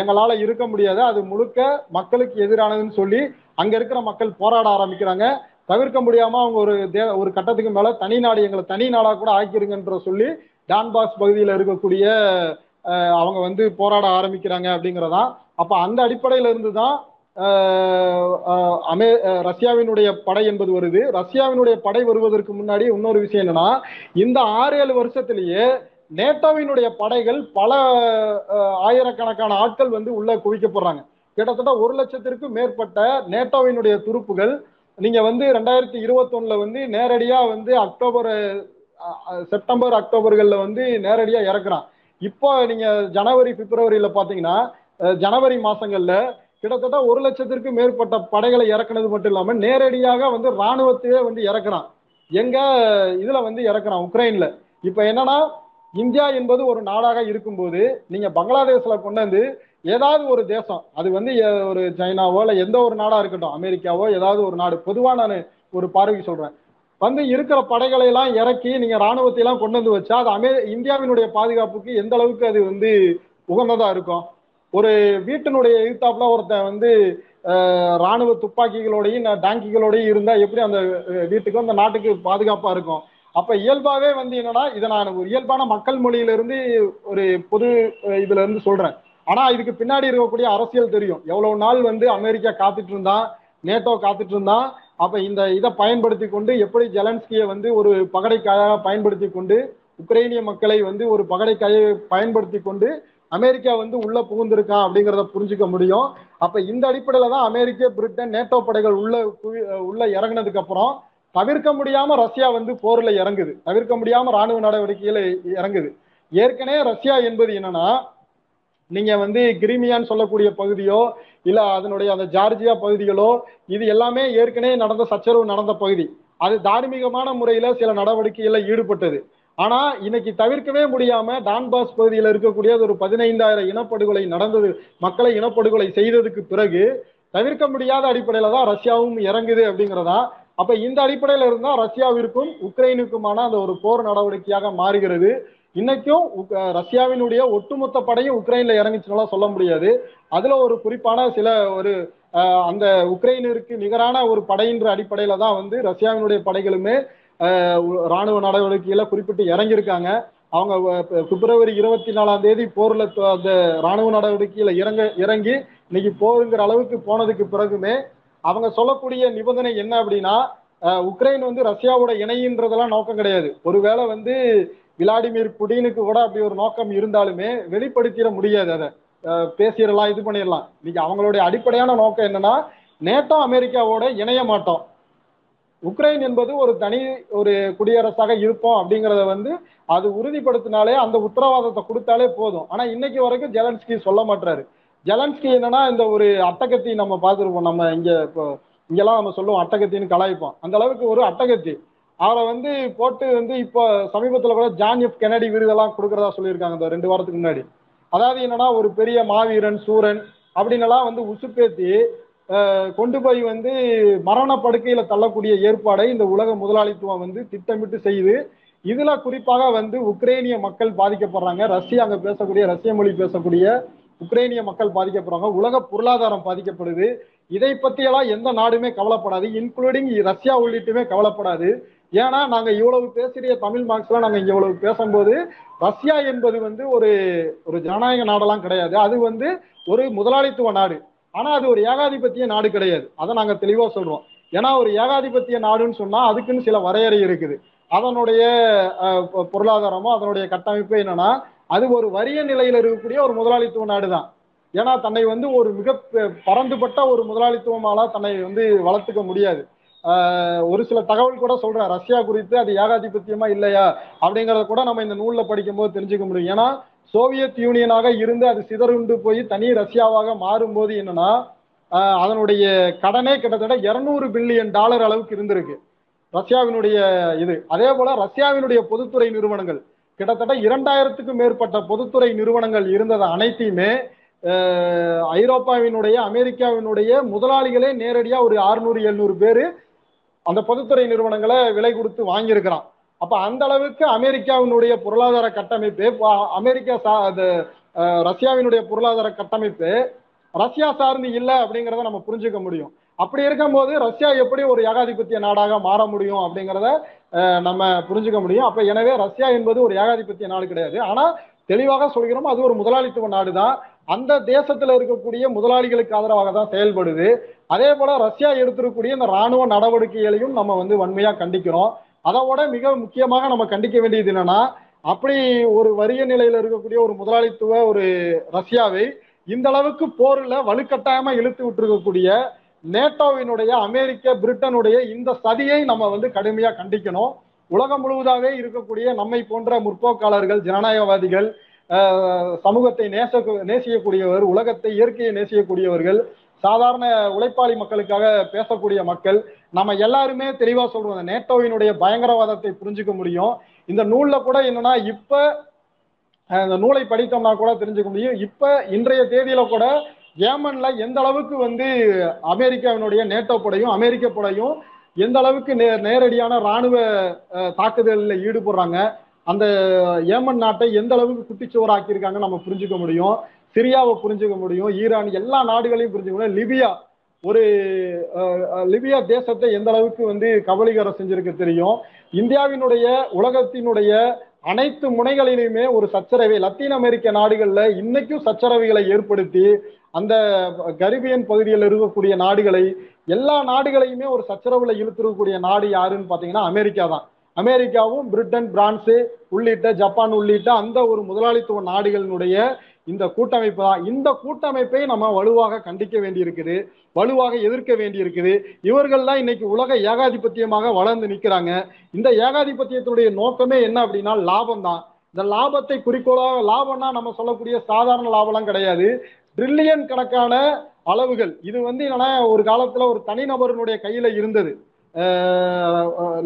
எங்களால இருக்க முடியாது, அது முழுக்க மக்களுக்கு எதிரானதுன்னு சொல்லி அங்க இருக்கிற மக்கள் போராட ஆரம்பிக்கிறாங்க. தவிர்க்க முடியாம அவங்க ஒரு ஒரு கட்டத்துக்கு மேல தனி நாடு எங்களை தனி நாடா கூட ஆக்கிருங்கன்ற சொல்லி டான்பாஸ் பகுதியில இருக்கக்கூடிய அவங்க வந்து போராட ஆரம்பிக்கிறாங்க அப்படிங்கிறதான். அப்ப அந்த அடிப்படையில இருந்துதான் அமெ ரஷ்யாவினுடைய படை என்பது வருது. ரஷ்யாவினுடைய படை வருவதற்கு முன்னாடி இன்னொரு விஷயம் என்னன்னா, இந்த ஆறு ஏழு வருஷத்திலேயே நேட்டோவினுடைய படைகள் பல ஆயிரக்கணக்கான ஆட்கள் வந்து உள்ள குவிக்கப்படுறாங்க. கிட்டத்தட்ட ஒரு லட்சத்திற்கும் மேற்பட்ட நேட்டோவினுடைய துருப்புகள் நீங்க வந்து ரெண்டாயிரத்தி இருபத்தொன்னுல வந்து நேரடியா வந்து அக்டோபர் செப்டம்பர் அக்டோபர்கள்ல வந்து நேரடியா இறக்குறான். இப்போ நீங்க ஜனவரி பிப்ரவரியில பாத்தீங்கன்னா ஜனவரி மாசங்கள்ல கிட்டத்தட்ட ஒரு லட்சத்திற்கும் மேற்பட்ட படைகளை இறக்குனது மட்டும் இல்லாம நேரடியாக வந்து இராணுவத்தையே வந்து இறக்குறான். எங்க இதுல வந்து இறக்குறான் உக்ரைன்ல. இப்ப என்னன்னா, இந்தியா என்பது ஒரு நாடாக இருக்கும்போது நீங்க பங்களாதேஷ்ல கொண்டு வந்து ஏதாவது ஒரு தேசம், அது வந்து ஒரு சைனாவோ இல்லை எந்த ஒரு நாடா இருக்கட்டும், அமெரிக்காவோ ஏதாவது ஒரு நாடு, பொதுவாக நான் ஒரு பார்வை சொல்றேன், வந்து இருக்கிற படைகளை எல்லாம் இறக்கி நீங்க இராணுவத்தை எல்லாம் கொண்டு வந்து வச்சா அது அமெ இந்தியாவினுடைய பாதுகாப்புக்கு எந்த அளவுக்கு அது வந்து உகந்ததா இருக்கும்? ஒரு வீட்டினுடைய எதிர்த்தாப்புல ஒருத்தன் வந்து இராணுவ துப்பாக்கிகளோடையும் டேங்கிகளோடையும் இருந்தா எப்படி அந்த வீட்டுக்கு அந்த நாட்டுக்கு பாதுகாப்பா இருக்கும்? அப்ப இயல்பாவே வந்து என்னன்னா, இதை நான் ஒரு இயல்பான மக்கள் மொழியிலிருந்து ஒரு பொது இதுல இருந்து சொல்றேன். ஆனா இதுக்கு பின்னாடி இருக்கக்கூடிய அரசியல் தெரியும். எவ்வளவு நாள் வந்து அமெரிக்கா காத்துட்டு இருந்தான், நேட்டோ காத்துட்டு இருந்தான். அப்ப இந்த இதை பயன்படுத்தி கொண்டு எப்படி ஜெலன்ஸ்கியை வந்து ஒரு பகடைக்காயாக பயன்படுத்தி கொண்டு, உக்ரைனிய மக்களை வந்து ஒரு பகடைக்காயை பயன்படுத்தி கொண்டு அமெரிக்கா வந்து உள்ள புகுந்திருக்கான் அப்படிங்கிறத புரிஞ்சுக்க முடியும். அப்ப இந்த அடிப்படையில தான் அமெரிக்கா, பிரிட்டன், நேட்டோ படைகள் உள்ள உள்ள இறங்கினதுக்கு அப்புறம் தவிர்க்க முடியாம ரஷ்யா வந்து போர்ல இறங்குது, தவிர்க்க முடியாம ராணுவ நடவடிக்கையில இறங்குது. ஏற்கனவே ரஷ்யா என்பது என்னன்னா, நீங்க வந்து கிரீமியான்னு சொல்லக்கூடிய பகுதியோ இல்ல அதனுடைய அந்த ஜார்ஜியா பகுதிகளோ, இது எல்லாமே ஏற்கனவே நடந்த சச்சரவு நடந்த பகுதி. அது தார்மீகமான முறையில சில நடவடிக்கைகள்ல ஈடுபட்டது. ஆனா இன்னைக்கு தவிர்க்கவே முடியாம டான்பாஸ் பகுதியில இருக்கக்கூடிய ஒரு பதினைந்தாயிரம் இனப்படுகொலை நடந்தது, மக்களை இனப்படுகொலை செய்ததுக்கு பிறகு தவிர்க்க முடியாத அடிப்படையில தான் ரஷ்யாவும் இறங்குது அப்படிங்கிறதா. அப்ப இந்த அடிப்படையில இருந்தா ரஷ்யாவிற்கும் உக்ரைனுக்குமான அந்த ஒரு போர் நடவடிக்கையாக மாறுகிறது. இன்னைக்கும் ரஷ்யாவினுடைய ஒட்டுமொத்த படையும் உக்ரைன்ல இறங்குச்சுனாலும் சொல்ல முடியாது. அதுல ஒரு குறிப்பான சில ஒரு அந்த உக்ரைனிற்கு நிகரான ஒரு படையின்ற அடிப்படையில தான் வந்து ரஷ்யாவினுடைய படைகளுமே ராணுவ நடவடிக்கையில குறிப்பிட்டு இறங்கியிருக்காங்க. அவங்க பிப்ரவரி இருபத்தி நாலாம் தேதி போர்ல அந்த ராணுவ நடவடிக்கையில இறங்க இறங்கி இன்னைக்கு போருங்கிற அளவுக்கு போனதுக்கு பிறகுமே அவங்க சொல்லக்கூடிய நிபந்தனை என்ன அப்படின்னா, உக்ரைன் வந்து ரஷ்யாவோட இணையின்றதெல்லாம் நோக்கம் கிடையாது. ஒருவேளை வந்து விளாடிமிர் புடினுக்கு கூட அப்படி ஒரு நோக்கம் இருந்தாலுமே வெளிப்படுத்திட முடியாது, அதை பேசிடலாம், இது பண்ணிடலாம். இன்னைக்கு அவங்களுடைய அடிப்படையான நோக்கம் என்னன்னா, நேட்டோ அமெரிக்காவோட இணைய மாட்டோம், உக்ரைன் என்பது ஒரு தனி ஒரு குடியரசாக இருப்போம் அப்படிங்கிறத வந்து அது உறுதிப்படுத்தினாலே, அந்த உத்தரவாதத்தை கொடுத்தாலே போதும். ஆனா இன்னைக்கு வரைக்கும் ஜெலன்ஸ்கி சொல்ல மாட்டாரு. ஜெலன்ஸ்கி என்னன்னா, இந்த ஒரு அட்டகத்தி நம்ம பார்த்துருப்போம், நம்ம இங்க இப்போ இங்கெல்லாம் நம்ம சொல்லுவோம் அட்டகத்தின்னு கலாய்ப்போம், அந்த அளவுக்கு ஒரு அட்டகத்தி அவரை வந்து போட்டு வந்து இப்போ சமீபத்துல கூட ஜான் எஃப் கென்னடி விருதெல்லாம் கொடுக்கறதா சொல்லியிருக்காங்க இந்த ரெண்டு வாரத்துக்கு முன்னாடி. அதாவது என்னன்னா, ஒரு பெரிய மாவீரன் சூரன் அப்படின்னலாம் வந்து உசுப்பேத்தி கொண்டு போய் வந்து மரண படுக்கையில தள்ளக்கூடிய ஏற்பாடை இந்த உலக முதலாளித்துவம் வந்து திட்டமிட்டு செய்து, இதுல குறிப்பாக வந்து உக்ரைனிய மக்கள் பாதிக்கப்படுறாங்க, ரஷ்யா அங்க பேசக்கூடிய ரஷ்ய மொழி பேசக்கூடிய உக்ரைனிய மக்கள் பாதிக்கப்படுறாங்க, உலக பொருளாதாரம் பாதிக்கப்படுது. இதை பற்றியெல்லாம் எந்த நாடுமே கவலைப்படாது, இன்க்ளூடிங் ரஷ்யா உள்ளிட்டுமே கவலைப்படாது. ஏன்னா நாங்க இவ்வளவு பேசுகிற தமிழ் மார்க்ஸ்லாம் நாங்க இவ்வளவு பேசும்போது ரஷ்யா என்பது வந்து ஒரு ஒரு ஜனநாயக நாடெல்லாம் கிடையாது, அது வந்து ஒரு முதலாளித்துவ நாடு. ஆனா அது ஒரு ஏகாதிபத்திய நாடு கிடையாது, அதை நாங்க தெளிவா சொல்றோம். ஏன்னா ஒரு ஏகாதிபத்திய நாடுன்னு சொன்னா அதுக்குன்னு சில வரையறை இருக்குது. அதனுடைய பொருளாதாரமோ அதனுடைய கட்டமைப்பு என்னன்னா, அது ஒரு வறிய நிலையில இருக்கக்கூடிய ஒரு முதலாளித்துவ நாடு தான். ஏன்னா தன்னை வந்து ஒரு மிக பரந்துபட்ட ஒரு முதலாளித்துவமால தன்னை வந்து வளர்த்துக்க முடியாது. ஆஹ் ஒரு சில தகவல் கூட சொல்றேன் ரஷ்யா குறித்து, அது ஏகாதிபத்தியமா இல்லையா அப்படிங்கறத கூட நம்ம இந்த நூல்ல படிக்கும் போது தெரிஞ்சுக்க முடியும். ஏன்னா சோவியத் யூனியனாக இருந்து அது சிதறுண்டு போய் தனி ரஷ்யாவாக மாறும்போது என்னன்னா, அதனுடைய கடனே கிட்டத்தட்ட இருநூறு பில்லியன் டாலர் அளவுக்கு இருந்திருக்கு ரஷ்யாவினுடைய இது. அதே போல ரஷ்யாவினுடைய பொதுத்துறை நிறுவனங்கள் கிட்டத்தட்ட இரண்டாயிரத்துக்கும் மேற்பட்ட பொதுத்துறை நிறுவனங்கள் இருந்தது. அனைத்தையுமே ஐரோப்பாவினுடைய அமெரிக்காவினுடைய முதலாளிகளே நேரடியா ஒரு அறுநூறு எழுநூறு பேரு அந்த பொதுத்துறை நிறுவனங்களை விலை கொடுத்து வாங்கியிருக்கிறான். அப்ப அந்த அளவுக்கு அமெரிக்காவினுடைய பொருளாதார கட்டமைப்பு, அமெரிக்கா ரஷ்யாவினுடைய பொருளாதார கட்டமைப்பு ரஷ்யா சார்ந்து இல்லை அப்படிங்கிறத நம்ம புரிஞ்சுக்க முடியும். அப்படி இருக்கும்போது ரஷ்யா எப்படி ஒரு ஏகாதிபத்திய நாடாக மாற முடியும் அப்படிங்கிறத நம்ம புரிஞ்சுக்க முடியும். அப்ப எனவே ரஷ்யா என்பது ஒரு ஏகாதிபத்திய நாடு கிடையாது, ஆனா தெளிவாக சொல்கிறோம் அது ஒரு முதலாளித்துவ நாடு தான். அந்த தேசத்துல இருக்கக்கூடிய முதலாளிகளுக்கு ஆதரவாக தான் செயல்படுது. அதே போல ரஷ்யா எடுத்திருக்கக்கூடிய இந்த ராணுவ நடவடிக்கைகளையும் நம்ம வந்து வன்மையா கண்டிக்கிறோம். அதோட மிக முக்கியமாக நம்ம கண்டிக்க வேண்டியது என்னன்னா, அப்படி ஒரு வறிய நிலையில இருக்கக்கூடிய ஒரு முதலாளித்துவ ஒரு ரஷ்யாவை இந்த அளவுக்கு போர்ல வலுக்கட்டாயமா இழுத்து விட்டு இருக்கக்கூடிய நேட்டோவினுடைய அமெரிக்க பிரிட்டனுடைய இந்த சதியை நம்ம வந்து கடுமையா கண்டிக்கணும். உலகம் முழுவதாகவே இருக்கக்கூடிய நம்மை போன்ற முற்போக்காளர்கள், ஜனநாயகவாதிகள், சமூகத்தை நேச நேசியக்கூடியவர் உலகத்தை இயற்கையை நேசியக்கூடியவர்கள், சாதாரண உழைப்பாளி மக்களுக்காக பேசக்கூடிய மக்கள், நம்ம எல்லாருமே தெளிவா சொல்றோம் நேட்டோவினுடைய பயங்கரவாதத்தை புரிஞ்சுக்க முடியும். இந்த நூல்ல கூட என்னன்னா, இப்ப இந்த நூலை படித்தோம்னா கூட தெரிஞ்சுக்க முடியும், இப்ப இன்றைய தேதியில கூட யேமன்ல எந்த அளவுக்கு வந்து அமெரிக்காவினுடைய நேட்டோ படையும் அமெரிக்க படையும் எந்த அளவுக்கு நே நேரடியான இராணுவ தாக்குதலில் ஈடுபடுறாங்க, அந்த யேமன் நாட்டை எந்த அளவுக்கு குட்டிச்சுவராக்கியிருக்காங்க நம்ம புரிஞ்சுக்க முடியும். சிரியாவை புரிஞ்சுக்க முடியும், ஈரான், எல்லா நாடுகளையும் புரிஞ்சுக்க முடியும். லிபியா ஒரு லிபியா தேசத்தை எந்த அளவுக்கு வந்து கபலீகரம் செஞ்சிருக்க தெரியும். இந்தியாவினுடைய உலகத்தினுடைய அனைத்து முனைகளிலுமே ஒரு சச்சரவை, லத்தீன் அமெரிக்க நாடுகளில் இன்னைக்கும் சச்சரவைகளை ஏற்படுத்தி அந்த கரிபியன் பகுதியில் இருக்கக்கூடிய நாடுகளை எல்லா நாடுகளையுமே ஒரு சச்சரவுல இழுத்துருக்கக்கூடிய நாடு யாருன்னு பார்த்தீங்கன்னா அமெரிக்கா தான். அமெரிக்காவும் பிரிட்டன், பிரான்ஸ் உள்ளிட்ட ஜப்பான் உள்ளிட்ட அந்த ஒரு முதலாளித்துவ நாடுகளினுடைய இந்த கூட்டமைப்பு தான். இந்த கூட்டமைப்பை நம்ம வலுவாக கண்டிக்க வேண்டியிருக்குது, வலுவாக எதிர்க்க வேண்டியிருக்குது. இவர்கள் தான் இன்னைக்கு உலக ஏகாதிபத்தியமாக வளர்ந்து நிற்கிறாங்க. இந்த ஏகாதிபத்தியத்தினுடைய நோக்கமே என்ன அப்படின்னா லாபம் தான். இந்த லாபத்தை குறிக்கோளாக, லாபம்னா நம்ம சொல்லக்கூடிய சாதாரண லாபம்லாம் கிடையாது, ட்ரில்லியன் கணக்கான அளவுகள். இது வந்து என்னன்னா, ஒரு காலத்துல ஒரு தனிநபருடைய கையில இருந்தது.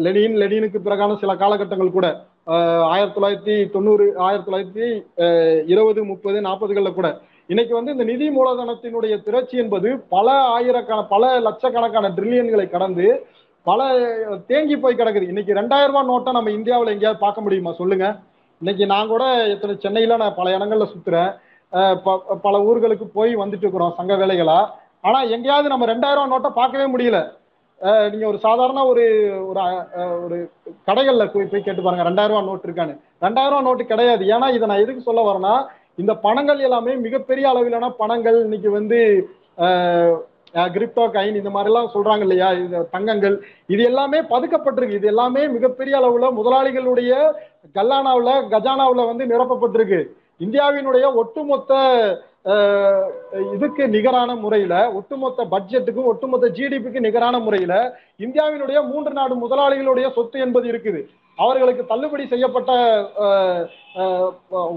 லெனின் லெனினுக்கு பிறகான சில காலகட்டங்கள் கூட ஆயிரத்தி தொள்ளாயிரத்தி தொண்ணூறு ஆயிரத்தி தொள்ளாயிரத்தி இருபது முப்பது நாற்பதுகளில் கூட இன்னைக்கு வந்து இந்த நிதி மூலதனத்தினுடைய திரட்சி என்பது பல ஆயிரக்கண பல லட்சக்கணக்கான ட்ரில்லியன்களை கடந்து பல தேங்கி போய் கிடக்குது. இன்னைக்கு ரெண்டாயிரம் ரூபாய் நோட்டை நம்ம இந்தியாவில் எங்கேயாவது பார்க்க முடியுமா சொல்லுங்க? இன்னைக்கு நான் கூட எத்தனை சென்னையில நான் பல இடங்கள்ல சுத்துறேன், பல ஊர்களுக்கு போய் வந்துட்டு இருக்கிறோம் சங்க வேலைகளா. ஆனா எங்கேயாவது நம்ம ரெண்டாயிரம் ரூபாய் நோட்டை பார்க்கவே முடியல. நீங்க ஒரு சாதாரண ஒரு ஒரு கடைகள்ல போய் போய் கேட்டு பாருங்க ரெண்டாயிரம் ரூபாய் நோட்டு இருக்கான்னு. ரெண்டாயிரம் ரூபாய் நோட்டு கிடையாது. ஏன்னா இதை நான் எதுக்கு சொல்ல வரேன்னா, இந்த பணங்கள் எல்லாமே மிகப்பெரிய அளவிலான பணங்கள் இன்னைக்கு வந்து கிரிப்டோ காயின் இந்த மாதிரி எல்லாம் சொல்றாங்க இல்லையா, இந்த தங்கங்கள், இது எல்லாமே பதுக்கப்பட்டிருக்கு. இது எல்லாமே மிகப்பெரிய அளவுல முதலாளிகளுடைய கல்லானாவில கஜானாவில வந்து நிரப்பப்பட்டிருக்கு. இந்தியாவினுடைய ஒட்டுமொத்த இதுக்கு நிகரான முறையில, ஒட்டுமொத்த பட்ஜெட்டுக்கும் ஒட்டுமொத்த ஜிடிபிக்கு நிகரான முறையில இந்தியாவினுடைய மூன்று நாடு முதலாளிகளுடைய சொத்து என்பது இருக்குது. அவர்களுக்கு தள்ளுபடி செய்யப்பட்ட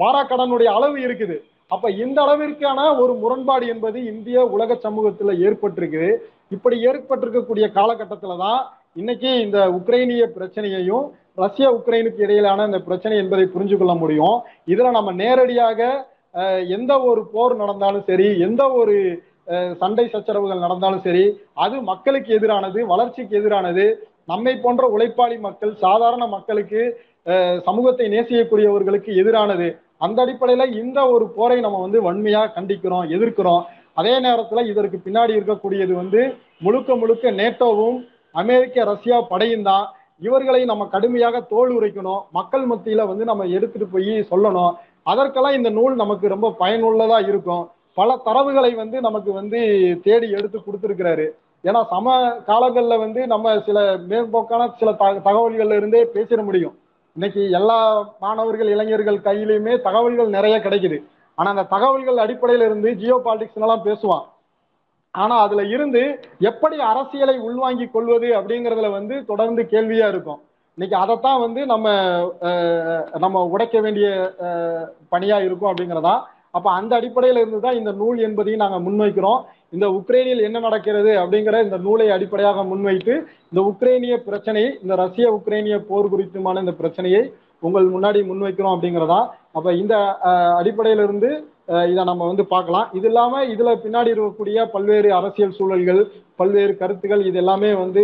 வாராக்கடனுடைய அளவு இருக்குது. அப்ப இந்த அளவிற்கான ஒரு முரண்பாடு என்பது இந்திய உலக சமூகத்துல ஏற்பட்டிருக்கு. இப்படி ஏற்பட்டிருக்கக்கூடிய காலகட்டத்துலதான் இன்னைக்கு இந்த உக்ரைனிய பிரச்சனையையும் ரஷ்யா உக்ரைனுக்கு இடையிலான இந்த பிரச்சனை என்பதை புரிஞ்சு கொள்ள முடியும். இதுல நம்ம நேரடியாக எந்த ஒரு போர் நடந்தாலும் சரி, எந்த ஒரு சண்டை சச்சரவுகள் நடந்தாலும் சரி, அது மக்களுக்கு எதிரானது, வளர்ச்சிக்கு எதிரானது. நம்மை போன்ற உழைப்பாளி மக்கள், சாதாரண மக்களுக்கு, சமூகத்தை நேசியக்கூடியவர்களுக்கு எதிரானது. அந்த அடிப்படையில இந்த ஒரு போரை நம்ம வந்து வன்மையா கண்டிக்கிறோம், எதிர்க்கிறோம். அதே நேரத்துல இதற்கு பின்னாடி இருக்கக்கூடியது வந்து முழுக்க முழுக்க நேட்டோவும் அமெரிக்க ரஷ்யா படையும் தான். இவர்களை நம்ம கடுமையாக தோல் உரைக்கணும், மக்கள் மத்தியில வந்து நம்ம எடுத்துட்டு போய் சொல்லணும். அதற்கெல்லாம் இந்த நூல் நமக்கு ரொம்ப பயனுள்ளதா இருக்கும். பல தரவுகளை வந்து நமக்கு வந்து தேடி எடுத்து கொடுத்துருக்கிறாரு. ஏன்னா சம காலங்களில் வந்து நம்ம சில மேம்போக்கான சில த தகவல்கள்ல இருந்தே பேசிட முடியும். இன்னைக்கு எல்லா மாணவர்கள் இளைஞர்கள் கையிலையுமே தகவல்கள் நிறைய கிடைக்குது. ஆனா அந்த தகவல்கள் அடிப்படையில இருந்து ஜியோ பாலிடிக்ஸ்லாம் பேசுவான். ஆனா அதுல இருந்து எப்படி அரசியலை உள்வாங்கி கொள்வது அப்படிங்கிறதுல வந்து தொடர்ந்து கேள்வியா இருக்கும். இன்னைக்கு அதைத்தான் வந்து நம்ம நம்ம உடைக்க வேண்டிய பணியா இருக்கும் அப்படிங்கிறதா. அப்ப அந்த அடிப்படையில இருந்துதான் இந்த நூல் என்பதையும் நாங்க முன்வைக்கிறோம். இந்த உக்ரைனில் என்ன நடக்கிறது அப்படிங்கிற இந்த நூலை அடிப்படையாக முன்வைத்து இந்த உக்ரைனிய பிரச்சனையை, இந்த ரஷ்ய உக்ரைனிய போர் குறித்துமான இந்த பிரச்சனையை உங்கள் முன்னாடி முன்வைக்கிறோம் அப்படிங்கிறதா. அப்ப இந்த அடிப்படையில இருந்து இதை நம்ம வந்து பார்க்கலாம். இது இல்லாம இதுல பின்னாடி இருக்கக்கூடிய பல்வேறு அரசியல் சூழல்கள், பல்வேறு கருத்துக்கள், இது எல்லாமே வந்து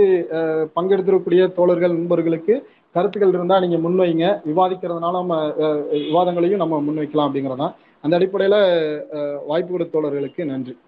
பங்கெடுத்திருக்கக்கூடிய தோழர்கள் நண்பர்களுக்கு கருத்துக்கள் இருந்தா நீங்க முன்வைங்க. விவாதிக்கிறதுனால நம்ம விவாதங்களையும் நம்ம முன்வைக்கலாம் அப்படிங்கிறதான். அந்த அடிப்படையில வாய்ப்பு கொடுத்த தோழர்களுக்கு நன்றி.